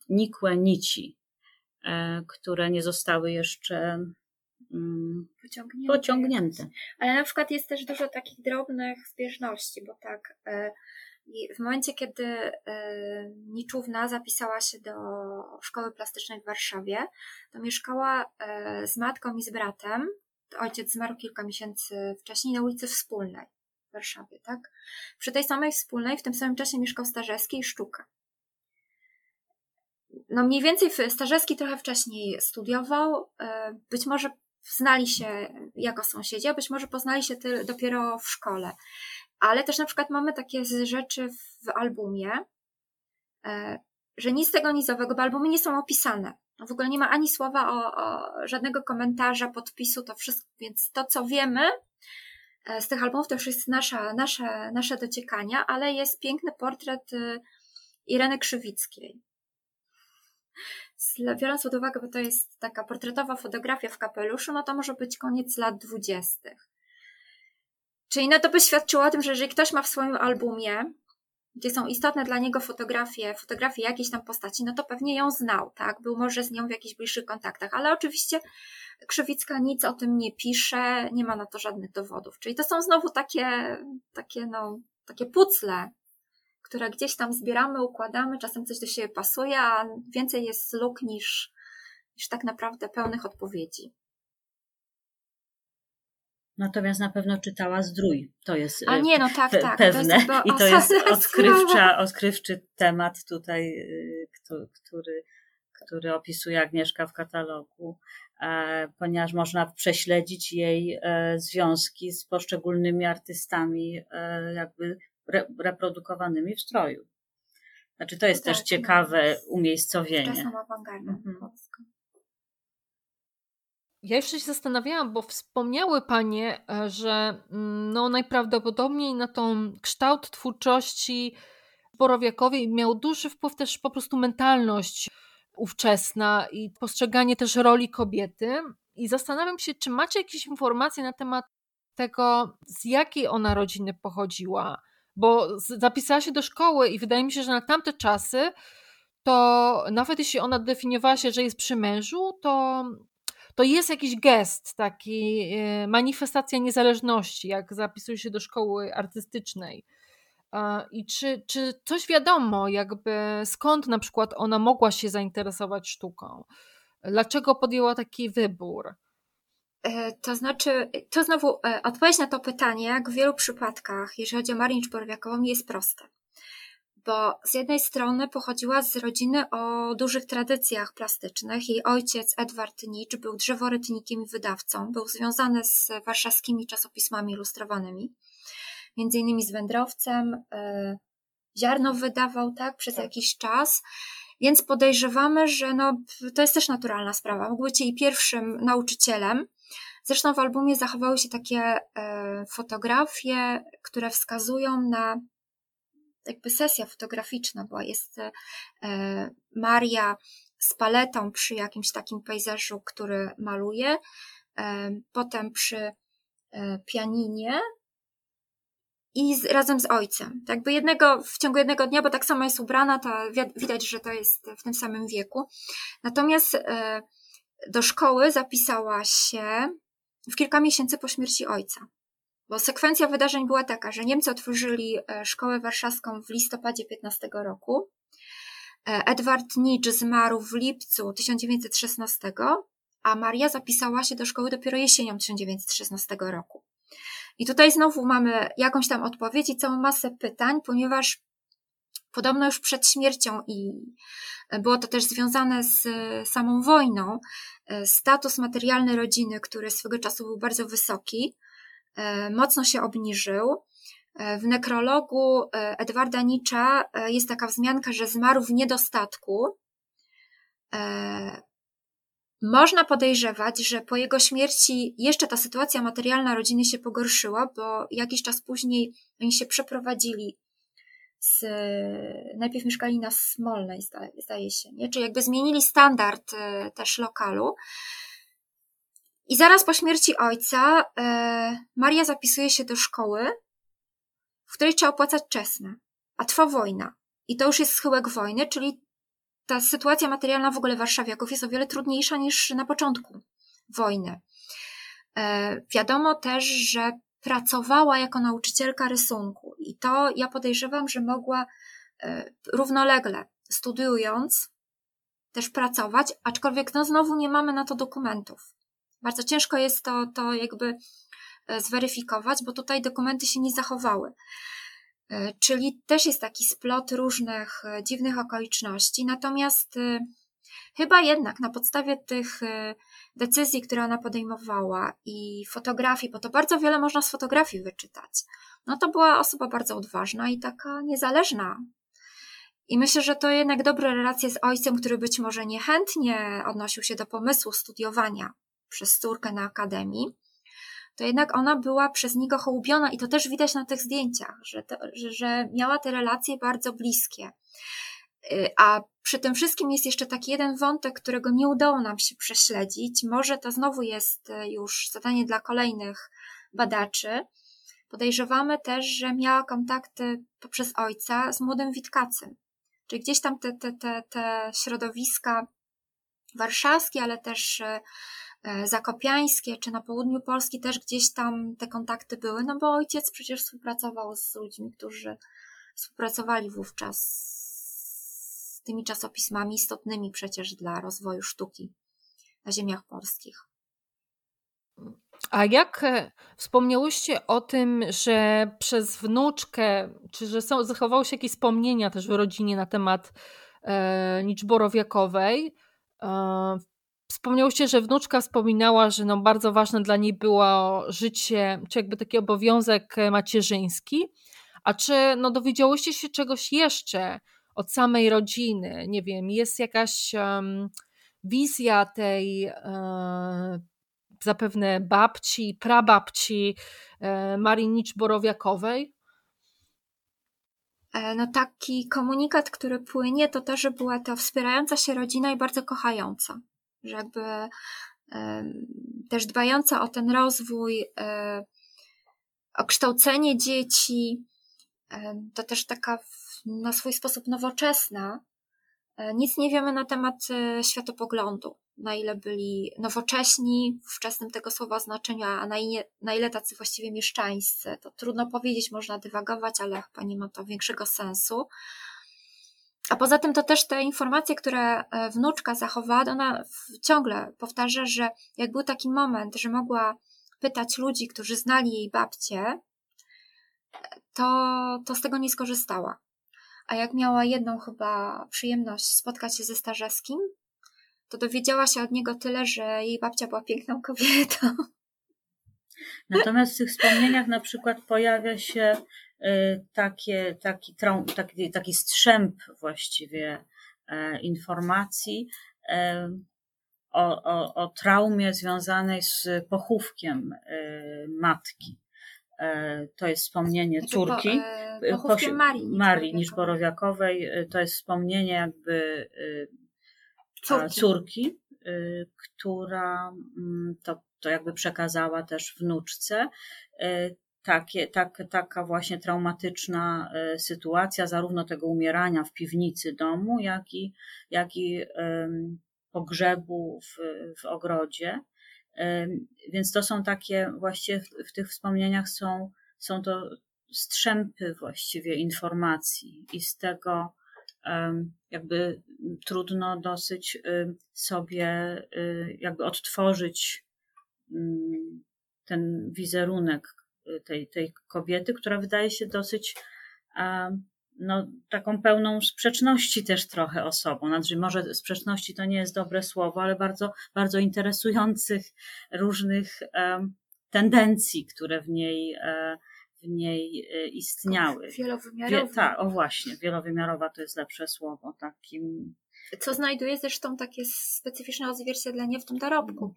nikłe nici, które nie zostały jeszcze pociągnięte. Ale na przykład jest też dużo takich drobnych zbieżności, bo tak w momencie, kiedy Niczówna zapisała się do szkoły plastycznej w Warszawie, to mieszkała z matką i z bratem, ojciec zmarł kilka miesięcy wcześniej, na ulicy Wspólnej w Warszawie, tak? Przy tej samej Wspólnej w tym samym czasie mieszkał Stażewski i Szczuka. No mniej więcej Stażewski trochę wcześniej studiował, być może znali się jako sąsiedzi, a być może poznali się dopiero w szkole. Ale też na przykład mamy takie rzeczy w albumie, że nic z tego nic owego, bo albumy nie są opisane. W ogóle nie ma ani słowa o żadnego komentarza, podpisu, to wszystko, więc to co wiemy z tych albumów to już jest nasze dociekania, ale jest piękny portret Ireny Krzywickiej. Biorąc pod uwagę, bo to jest taka portretowa fotografia w kapeluszu, no to może być koniec lat 20. Czyli no to by świadczyło o tym, że jeżeli ktoś ma w swoim albumie, gdzie są istotne dla niego fotografie jakiejś tam postaci, no to pewnie ją znał, tak? Był może z nią w jakichś bliższych kontaktach, ale oczywiście Krzywicka nic o tym nie pisze, nie ma na to żadnych dowodów. Czyli to są znowu takie pucle, które gdzieś tam zbieramy, układamy, czasem coś do siebie pasuje, a więcej jest luk niż tak naprawdę pełnych odpowiedzi. Natomiast na pewno czytała Zdrój. To jest tak, pewne. To jest odkrywczy temat tutaj, który opisuje Agnieszka w katalogu, ponieważ można prześledzić jej związki z poszczególnymi artystami jakby reprodukowanymi w stroju. Znaczy to jest też ciekawe umiejscowienie. Czasem awangarda polska. Ja jeszcze się zastanawiałam, bo wspomniały Panie, że najprawdopodobniej na tą kształt twórczości Borowiakowej miał duży wpływ też po prostu mentalność ówczesna i postrzeganie też roli kobiety. I zastanawiam się, czy macie jakieś informacje na temat tego, z jakiej ona rodziny pochodziła, bo zapisała się do szkoły i wydaje mi się, że na tamte czasy to nawet jeśli ona definiowała się, że jest przy mężu, to jest jakiś gest, taki manifestacja niezależności, jak zapisuje się do szkoły artystycznej. I czy coś wiadomo, jakby skąd na przykład ona mogła się zainteresować sztuką? Dlaczego podjęła taki wybór? To znaczy, to znowu odpowiedź na to pytanie, jak w wielu przypadkach, jeżeli chodzi o Marię Nicz-Borowiakową, jest prosta. Bo z jednej strony pochodziła z rodziny o dużych tradycjach plastycznych. Jej ojciec Edward Nicz był drzeworytnikiem i wydawcą, był związany z warszawskimi czasopismami ilustrowanymi, między innymi z Wędrowcem, Ziarno wydawał przez jakiś czas, więc podejrzewamy, że to jest też naturalna sprawa, mógł być jej pierwszym nauczycielem. Zresztą w albumie zachowały się takie fotografie, które wskazują na jakby sesja fotograficzna, bo jest Maria z paletą przy jakimś takim pejzażu, który maluje, potem przy pianinie i razem z ojcem. Jakby w ciągu jednego dnia, bo tak samo jest ubrana, to widać, że to jest w tym samym wieku. Natomiast do szkoły zapisała się w kilka miesięcy po śmierci ojca. Bo sekwencja wydarzeń była taka, że Niemcy otworzyli szkołę warszawską w listopadzie 15 roku. Edward Nicz zmarł w lipcu 1916, a Maria zapisała się do szkoły dopiero jesienią 1916 roku. I tutaj znowu mamy jakąś tam odpowiedź i całą masę pytań, ponieważ podobno już przed śmiercią i było to też związane z samą wojną, status materialny rodziny, który swego czasu był bardzo wysoki, mocno się obniżył. W nekrologu Edwarda Nicza jest taka wzmianka, że zmarł w niedostatku. Można podejrzewać, że po jego śmierci jeszcze ta sytuacja materialna rodziny się pogorszyła, bo jakiś czas później oni się przeprowadzili. Najpierw mieszkali na Smolnej, zdaje się, nie? Czyli jakby zmienili standard też lokalu. I zaraz po śmierci ojca Maria zapisuje się do szkoły, w której trzeba opłacać czesne, a trwa wojna. I to już jest schyłek wojny, czyli ta sytuacja materialna w ogóle warszawiaków jest o wiele trudniejsza niż na początku wojny. Wiadomo też, że pracowała jako nauczycielka rysunku i to ja podejrzewam, że mogła równolegle studiując też pracować, aczkolwiek znowu nie mamy na to dokumentów. Bardzo ciężko jest to jakby zweryfikować, bo tutaj dokumenty się nie zachowały. Czyli też jest taki splot różnych dziwnych okoliczności. Natomiast chyba jednak na podstawie tych decyzji, które ona podejmowała i fotografii, bo to bardzo wiele można z fotografii wyczytać, to była osoba bardzo odważna i taka niezależna. I myślę, że to jednak dobre relacje z ojcem, który być może niechętnie odnosił się do pomysłu studiowania przez córkę na akademii, to jednak ona była przez niego hołubiona i to też widać na tych zdjęciach, że miała te relacje bardzo bliskie. A przy tym wszystkim jest jeszcze taki jeden wątek, którego nie udało nam się prześledzić. Może to znowu jest już zadanie dla kolejnych badaczy. Podejrzewamy też, że miała kontakty poprzez ojca z młodym Witkacym. Czyli gdzieś tam te środowiska warszawskie, ale też zakopiańskie, czy na południu Polski też gdzieś tam te kontakty były, bo ojciec przecież współpracował z ludźmi, którzy Współpracowali wówczas z tymi czasopismami istotnymi przecież dla rozwoju sztuki na ziemiach polskich. A jak wspomniałyście o tym, że przez wnuczkę, czy że zachowały się jakieś wspomnienia też w rodzinie na temat Nicz-Borowiakowej? Wspomniałyście, że wnuczka wspominała, że no bardzo ważne dla niej było życie, czy jakby taki obowiązek macierzyński. A czy no dowiedziałyście się czegoś jeszcze od samej rodziny? Nie wiem, jest jakaś wizja tej zapewne babci, prababci Marii Nicz-Borowiakowej? No taki komunikat, który płynie, to to, że była to wspierająca się rodzina i bardzo kochająca. Że jakby też dbająca o ten rozwój, o kształcenie dzieci, to też taka na swój sposób nowoczesna. Nic nie wiemy na temat światopoglądu, na ile byli nowocześni, w wczesnym tego słowa znaczenia, a na ile tacy właściwie mieszczańscy. To trudno powiedzieć, można dywagować, ale chyba nie ma to większego sensu. A poza tym to też te informacje, które wnuczka zachowała, ona ciągle powtarza, że jak był taki moment, że mogła pytać ludzi, którzy znali jej babcię, to z tego nie skorzystała. A jak miała jedną chyba przyjemność spotkać się ze Stażewskim, to dowiedziała się od niego tyle, że jej babcia była piękną kobietą. Natomiast w tych wspomnieniach na przykład pojawia się taki strzęp właściwie informacji o traumie związanej z pochówkiem matki. To jest wspomnienie córki Marii Nicz-Borowiakowej, to jest wspomnienie jakby córki, która to jakby przekazała też wnuczce. Taka właśnie traumatyczna sytuacja zarówno tego umierania w piwnicy domu, jak i pogrzebu w ogrodzie. Więc to są takie, właściwie w tych wspomnieniach są to strzępy właściwie informacji i z tego jakby trudno dosyć sobie jakby odtworzyć ten wizerunek tej kobiety, która wydaje się dosyć taką pełną sprzeczności też trochę osobą. Znaczy, może sprzeczności to nie jest dobre słowo, ale bardzo, bardzo interesujących różnych tendencji, które w niej istniały. Wielowymiarowa. Tak, o właśnie, wielowymiarowa to jest lepsze słowo. Takim... Co znajduje zresztą takie specyficzne odzwierciedlenie w tym dorobku.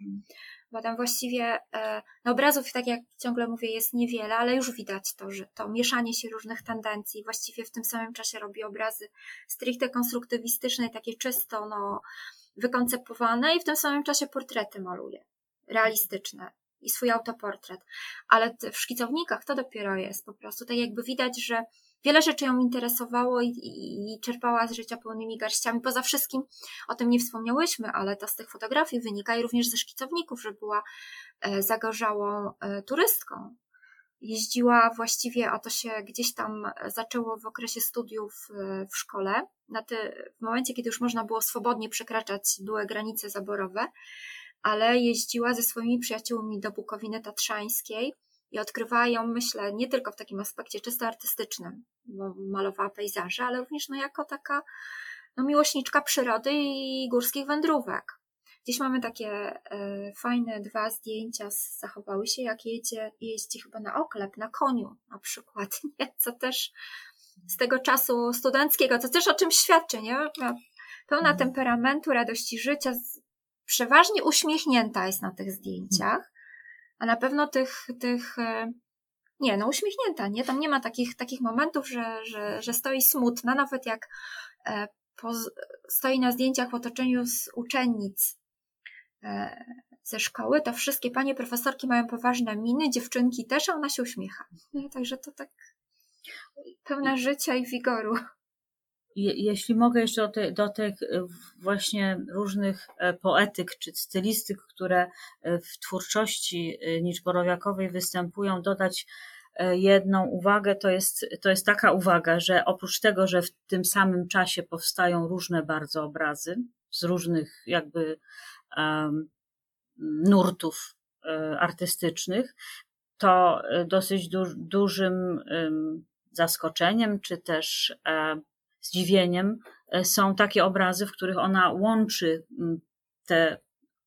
Bo tam właściwie obrazów, tak jak ciągle mówię, jest niewiele, ale już widać to, że to mieszanie się różnych tendencji właściwie w tym samym czasie robi obrazy stricte konstruktywistyczne, takie czysto wykoncepowane i w tym samym czasie portrety maluje, realistyczne i swój autoportret. Ale w szkicownikach to dopiero jest po prostu tak jakby widać, że wiele rzeczy ją interesowało i czerpała z życia pełnymi garściami. Poza wszystkim, o tym nie wspomniałyśmy, ale to z tych fotografii wynika i również ze szkicowników, że była zagorzałą turystką. Jeździła właściwie, a to się gdzieś tam zaczęło w okresie studiów w szkole, w momencie, kiedy już można było swobodnie przekraczać były granice zaborowe, ale jeździła ze swoimi przyjaciółmi do Bukowiny Tatrzańskiej, i odkrywała ją, myślę, nie tylko w takim aspekcie czysto artystycznym, bo malowała pejzaże, ale również jako taka miłośniczka przyrody i górskich wędrówek. Gdzieś mamy takie fajne dwa zdjęcia, zachowały się, jak jeździ chyba na oklep, na koniu na przykład, nie? Co też z tego czasu studenckiego, co też o czym świadczy, nie? Pełna temperamentu, radości życia, przeważnie uśmiechnięta jest na tych zdjęciach. A na pewno uśmiechnięta, nie? Tam nie ma takich momentów, że stoi smutna, nawet jak stoi na zdjęciach w otoczeniu z uczennic ze szkoły, to wszystkie panie profesorki mają poważne miny, dziewczynki też, a ona się uśmiecha. Także to tak pełna życia i wigoru. Jeśli mogę jeszcze do tych właśnie różnych poetyk czy stylistyk, które w twórczości Nicz-Borowiakowej występują, dodać jedną uwagę, to jest taka uwaga, że oprócz tego, że w tym samym czasie powstają różne bardzo obrazy z różnych jakby nurtów artystycznych, to dosyć dużym zaskoczeniem czy też zdziwieniem są takie obrazy, w których ona łączy te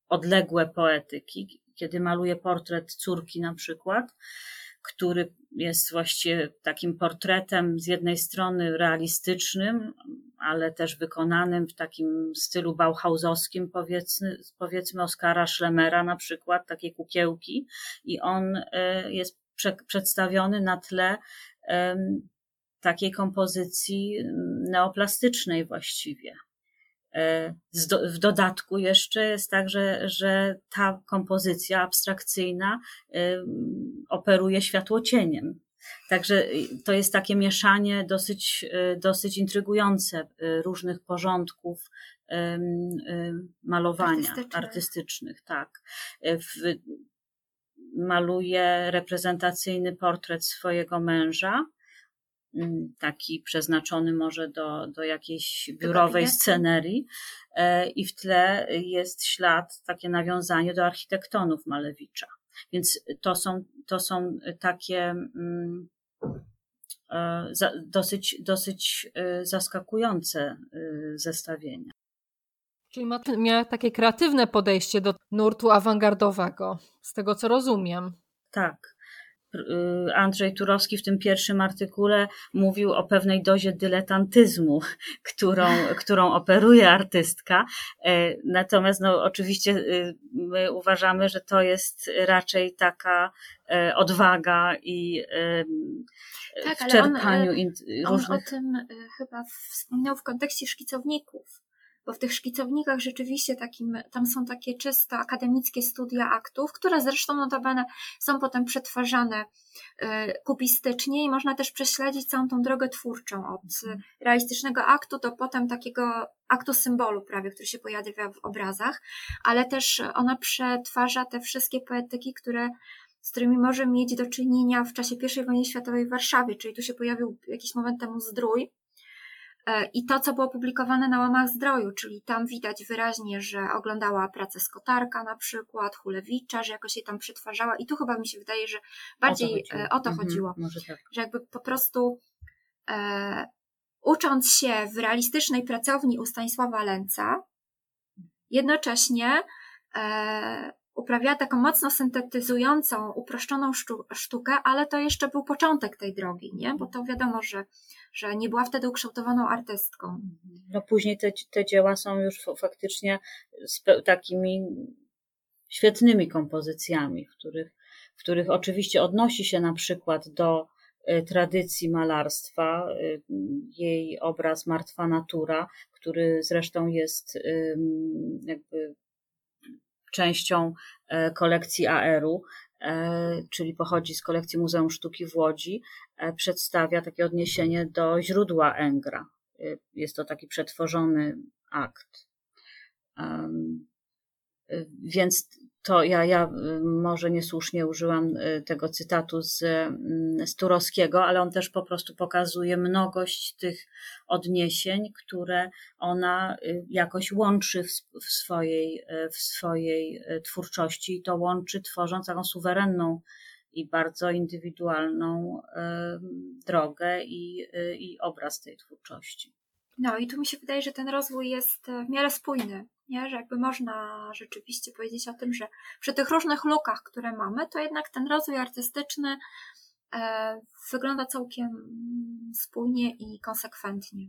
odległe poetyki, kiedy maluje portret córki na przykład, który jest właściwie takim portretem z jednej strony realistycznym, ale też wykonanym w takim stylu bauhausowskim, powiedzmy Oskara Schlemera na przykład, takie kukiełki, i on jest przedstawiony na tle takiej kompozycji neoplastycznej właściwie. W dodatku jeszcze jest tak, że ta kompozycja abstrakcyjna operuje światłocieniem. Także to jest takie mieszanie dosyć intrygujące różnych porządków malowania artystycznych, tak. Maluje reprezentacyjny portret swojego męża, taki przeznaczony może do jakiejś biurowej scenerii, i w tle jest ślad, takie nawiązanie do architektonów Malewicza. Więc to są takie dosyć zaskakujące zestawienia. Czyli miała takie kreatywne podejście do nurtu awangardowego, z tego co rozumiem. Tak. Andrzej Turowski w tym pierwszym artykule mówił o pewnej dozie dyletantyzmu, którą operuje artystka. Natomiast oczywiście my uważamy, że to jest raczej taka odwaga i tak, w czerpaniu różnych... On o tym chyba wspominał w kontekście szkicowników, bo w tych szkicownikach rzeczywiście tam są takie czysto akademickie studia aktów, które zresztą notabene są potem przetwarzane kubistycznie i można też prześledzić całą tą drogę twórczą od realistycznego aktu do potem takiego aktu symbolu prawie, który się pojawia w obrazach, ale też ona przetwarza te wszystkie poetyki, z którymi może mieć do czynienia w czasie I wojny światowej w Warszawie, czyli tu się pojawił jakiś moment temu Zdrój, i to, co było publikowane na łamach Zdroju, czyli tam widać wyraźnie, że oglądała pracę Skotarka na przykład, Hulewicza, że jakoś się tam przetwarzała, i tu chyba mi się wydaje, że bardziej o to chodziło. Może tak. Że jakby po prostu ucząc się w realistycznej pracowni u Stanisława Lęca, jednocześnie uprawiała taką mocno syntetyzującą, uproszczoną sztukę, ale to jeszcze był początek tej drogi, nie? Bo to wiadomo, że nie była wtedy ukształtowaną artystką. No później te dzieła są już faktycznie takimi świetnymi kompozycjami, w których oczywiście odnosi się na przykład do tradycji malarstwa, jej obraz Martwa Natura, który zresztą jest jakby częścią kolekcji AR-u, czyli pochodzi z kolekcji Muzeum Sztuki w Łodzi, przedstawia takie odniesienie do źródła Engra. Jest to taki przetworzony akt. Więc to ja może niesłusznie użyłam tego cytatu z Turowskiego, ale on też po prostu pokazuje mnogość tych odniesień, które ona jakoś łączy w swojej twórczości, i to łączy, tworząc taką suwerenną i bardzo indywidualną drogę i obraz tej twórczości. No i tu mi się wydaje, że ten rozwój jest w miarę spójny, nie? Że jakby można rzeczywiście powiedzieć o tym, że przy tych różnych lukach, które mamy, to jednak ten rozwój artystyczny wygląda całkiem spójnie i konsekwentnie.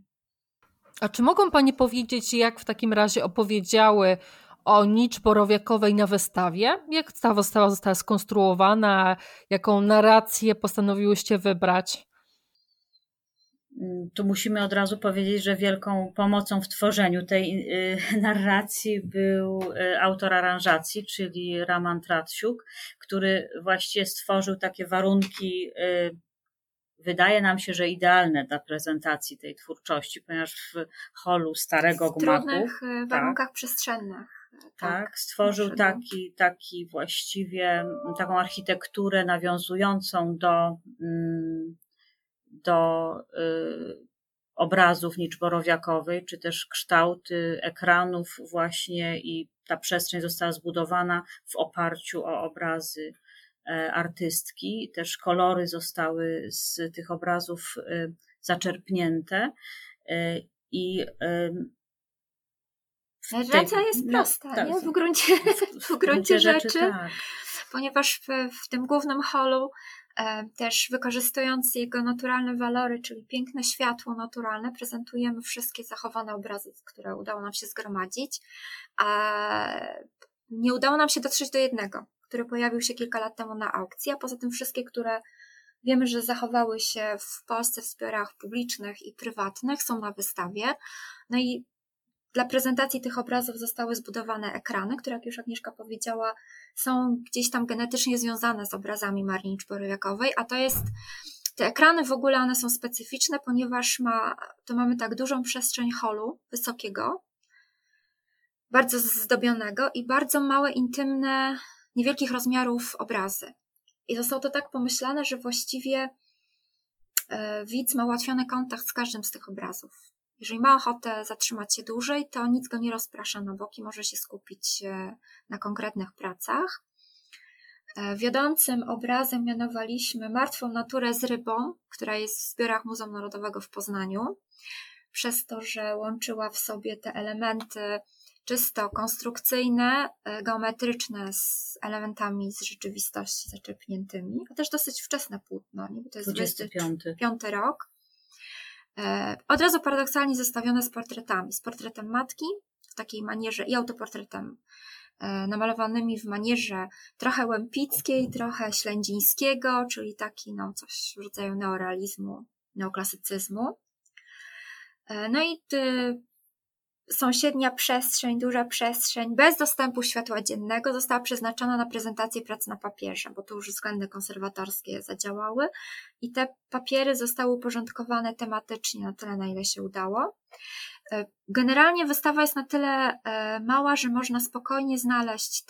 A czy mogą Pani powiedzieć, jak w takim razie opowiedziały o Nicz-Borowiakowej na wystawie? Jak ta wystawa została skonstruowana? Jaką narrację postanowiłyście wybrać? Tu musimy od razu powiedzieć, że wielką pomocą w tworzeniu tej narracji był autor aranżacji, czyli Roman Traciuk, który właściwie stworzył takie warunki, wydaje nam się, że idealne dla prezentacji tej twórczości, ponieważ w holu Starego Gmachu... W trudnych warunkach przestrzennych. tak, stworzył taki właściwie taką architekturę nawiązującą do obrazów Nicz-Borowiakowej, czy też kształty ekranów właśnie, i ta przestrzeń została zbudowana w oparciu o obrazy artystki. Też kolory zostały z tych obrazów zaczerpnięte. I relacja jest prosta, no, tak, nie? W gruncie rzeczy, tak. Ponieważ w tym głównym holu też wykorzystując jego naturalne walory, czyli piękne światło naturalne, prezentujemy wszystkie zachowane obrazy, które udało nam się zgromadzić. Nie udało nam się dotrzeć do jednego, który pojawił się kilka lat temu na aukcji, a poza tym wszystkie, które wiemy, że zachowały się w Polsce w zbiorach publicznych i prywatnych, są na wystawie. No i dla prezentacji tych obrazów zostały zbudowane ekrany, które, jak już Agnieszka powiedziała, są gdzieś tam genetycznie związane z obrazami Marii Nicz-Borowiakowej, a to jest, te ekrany w ogóle one są specyficzne, ponieważ mamy tak dużą przestrzeń holu wysokiego, bardzo zdobionego i bardzo małe, intymne, niewielkich rozmiarów obrazy. I zostało to tak pomyślane, że właściwie widz ma ułatwiony kontakt z każdym z tych obrazów. Jeżeli ma ochotę zatrzymać się dłużej, to nic go nie rozprasza na boki, może się skupić na konkretnych pracach. Wiodącym obrazem mianowaliśmy Martwą naturę z rybą, która jest w zbiorach Muzeum Narodowego w Poznaniu, przez to, że łączyła w sobie te elementy czysto konstrukcyjne, geometryczne z elementami z rzeczywistości zaczerpniętymi, a też dosyć wczesne płótno, nie? Bo to jest 25 rok. Od razu paradoksalnie zestawione z portretami, z portretem matki w takiej manierze i autoportretem namalowanymi w manierze trochę łempickiej, trochę ślędzińskiego, czyli taki coś w rodzaju neorealizmu, neoklasycyzmu. No i sąsiednia przestrzeń, duża przestrzeń bez dostępu światła dziennego została przeznaczona na prezentację prac na papierze, bo tu już względy konserwatorskie zadziałały i te papiery zostały uporządkowane tematycznie na tyle, na ile się udało. Generalnie wystawa jest na tyle mała, że można spokojnie znaleźć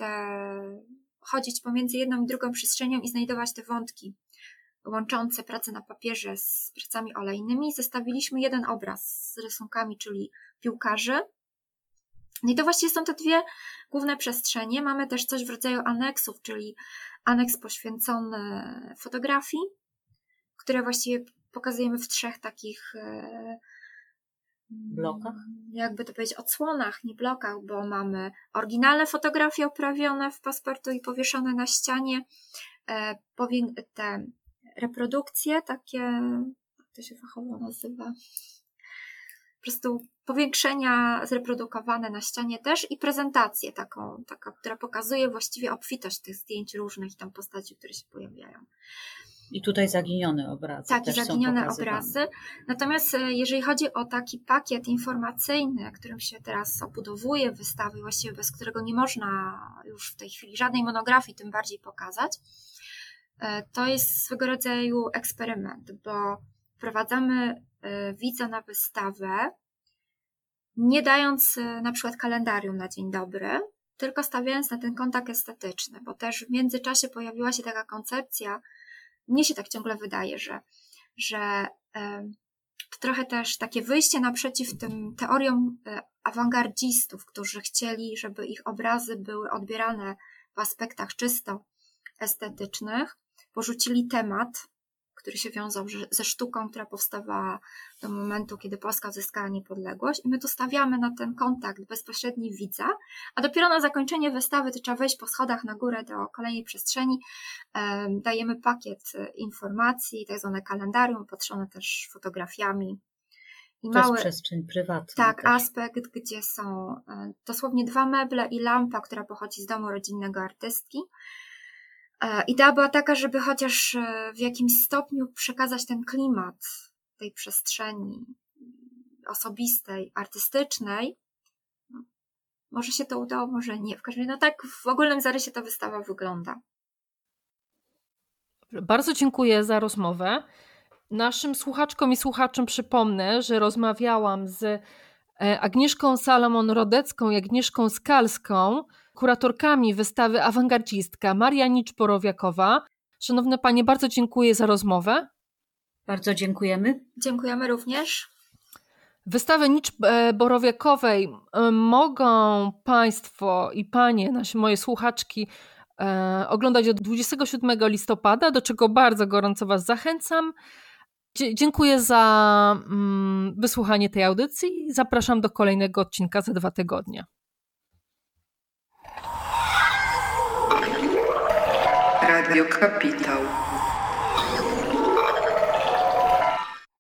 chodzić pomiędzy jedną i drugą przestrzenią i znajdować te wątki łączące prace na papierze z pracami olejnymi. Zestawiliśmy jeden obraz z rysunkami, czyli piłkarzy. No i to właściwie są te dwie główne przestrzenie. Mamy też coś w rodzaju aneksów, czyli aneks poświęcony fotografii, które właściwie pokazujemy w trzech takich blokach. Jakby to powiedzieć, odsłonach, nie blokach, bo mamy oryginalne fotografie oprawione w paszportu i powieszone na ścianie. Te reprodukcje, takie, jak to się fachowo nazywa, po prostu powiększenia zreprodukowane na ścianie też i prezentację taką, która pokazuje właściwie obfitość tych zdjęć różnych tam postaci, które się pojawiają. I tutaj zaginione obrazy. Tak, też zaginione obrazy. Natomiast jeżeli chodzi o taki pakiet informacyjny, którym się teraz obudowuje wystawy, właściwie bez którego nie można już w tej chwili żadnej monografii tym bardziej pokazać, to jest swego rodzaju eksperyment, bo wprowadzamy widza na wystawę, nie dając na przykład kalendarium na dzień dobry, tylko stawiając na ten kontakt estetyczny, bo też w międzyczasie pojawiła się taka koncepcja, mnie się tak ciągle wydaje, że to trochę też takie wyjście naprzeciw tym teoriom awangardzistów, którzy chcieli, żeby ich obrazy były odbierane w aspektach czysto estetycznych, porzucili temat, który się wiązał ze sztuką, która powstawała do momentu, kiedy Polska uzyskała niepodległość, i my tu stawiamy na ten kontakt bezpośredni widza, a dopiero na zakończenie wystawy to trzeba wejść po schodach na górę do kolejnej przestrzeni, dajemy pakiet informacji, tak zwane kalendarium, opatrzone też fotografiami. I to mały, jest przestrzeń prywatna. Tak, też. Aspekt, gdzie są dosłownie 2 meble i lampa, która pochodzi z domu rodzinnego artystki. Idea była taka, żeby chociaż w jakimś stopniu przekazać ten klimat tej przestrzeni osobistej, artystycznej. Może się to udało, może nie. W każdym razie, tak w ogólnym zarysie ta wystawa wygląda. Bardzo dziękuję za rozmowę. Naszym słuchaczkom i słuchaczom przypomnę, że rozmawiałam z Agnieszką Salmon-Rodecką i Agnieszką Skalską, kuratorkami wystawy awangardzistka Maria Nicz-Borowiakowa. Szanowne panie, bardzo dziękuję za rozmowę. Bardzo dziękujemy. Dziękujemy również. Wystawy Nicz-Borowiakowej mogą państwo i panie, moje słuchaczki, oglądać od 27 listopada, do czego bardzo gorąco was zachęcam. Dziękuję za wysłuchanie tej audycji i zapraszam do kolejnego odcinka za 2 tygodnie. Radio Kapitał.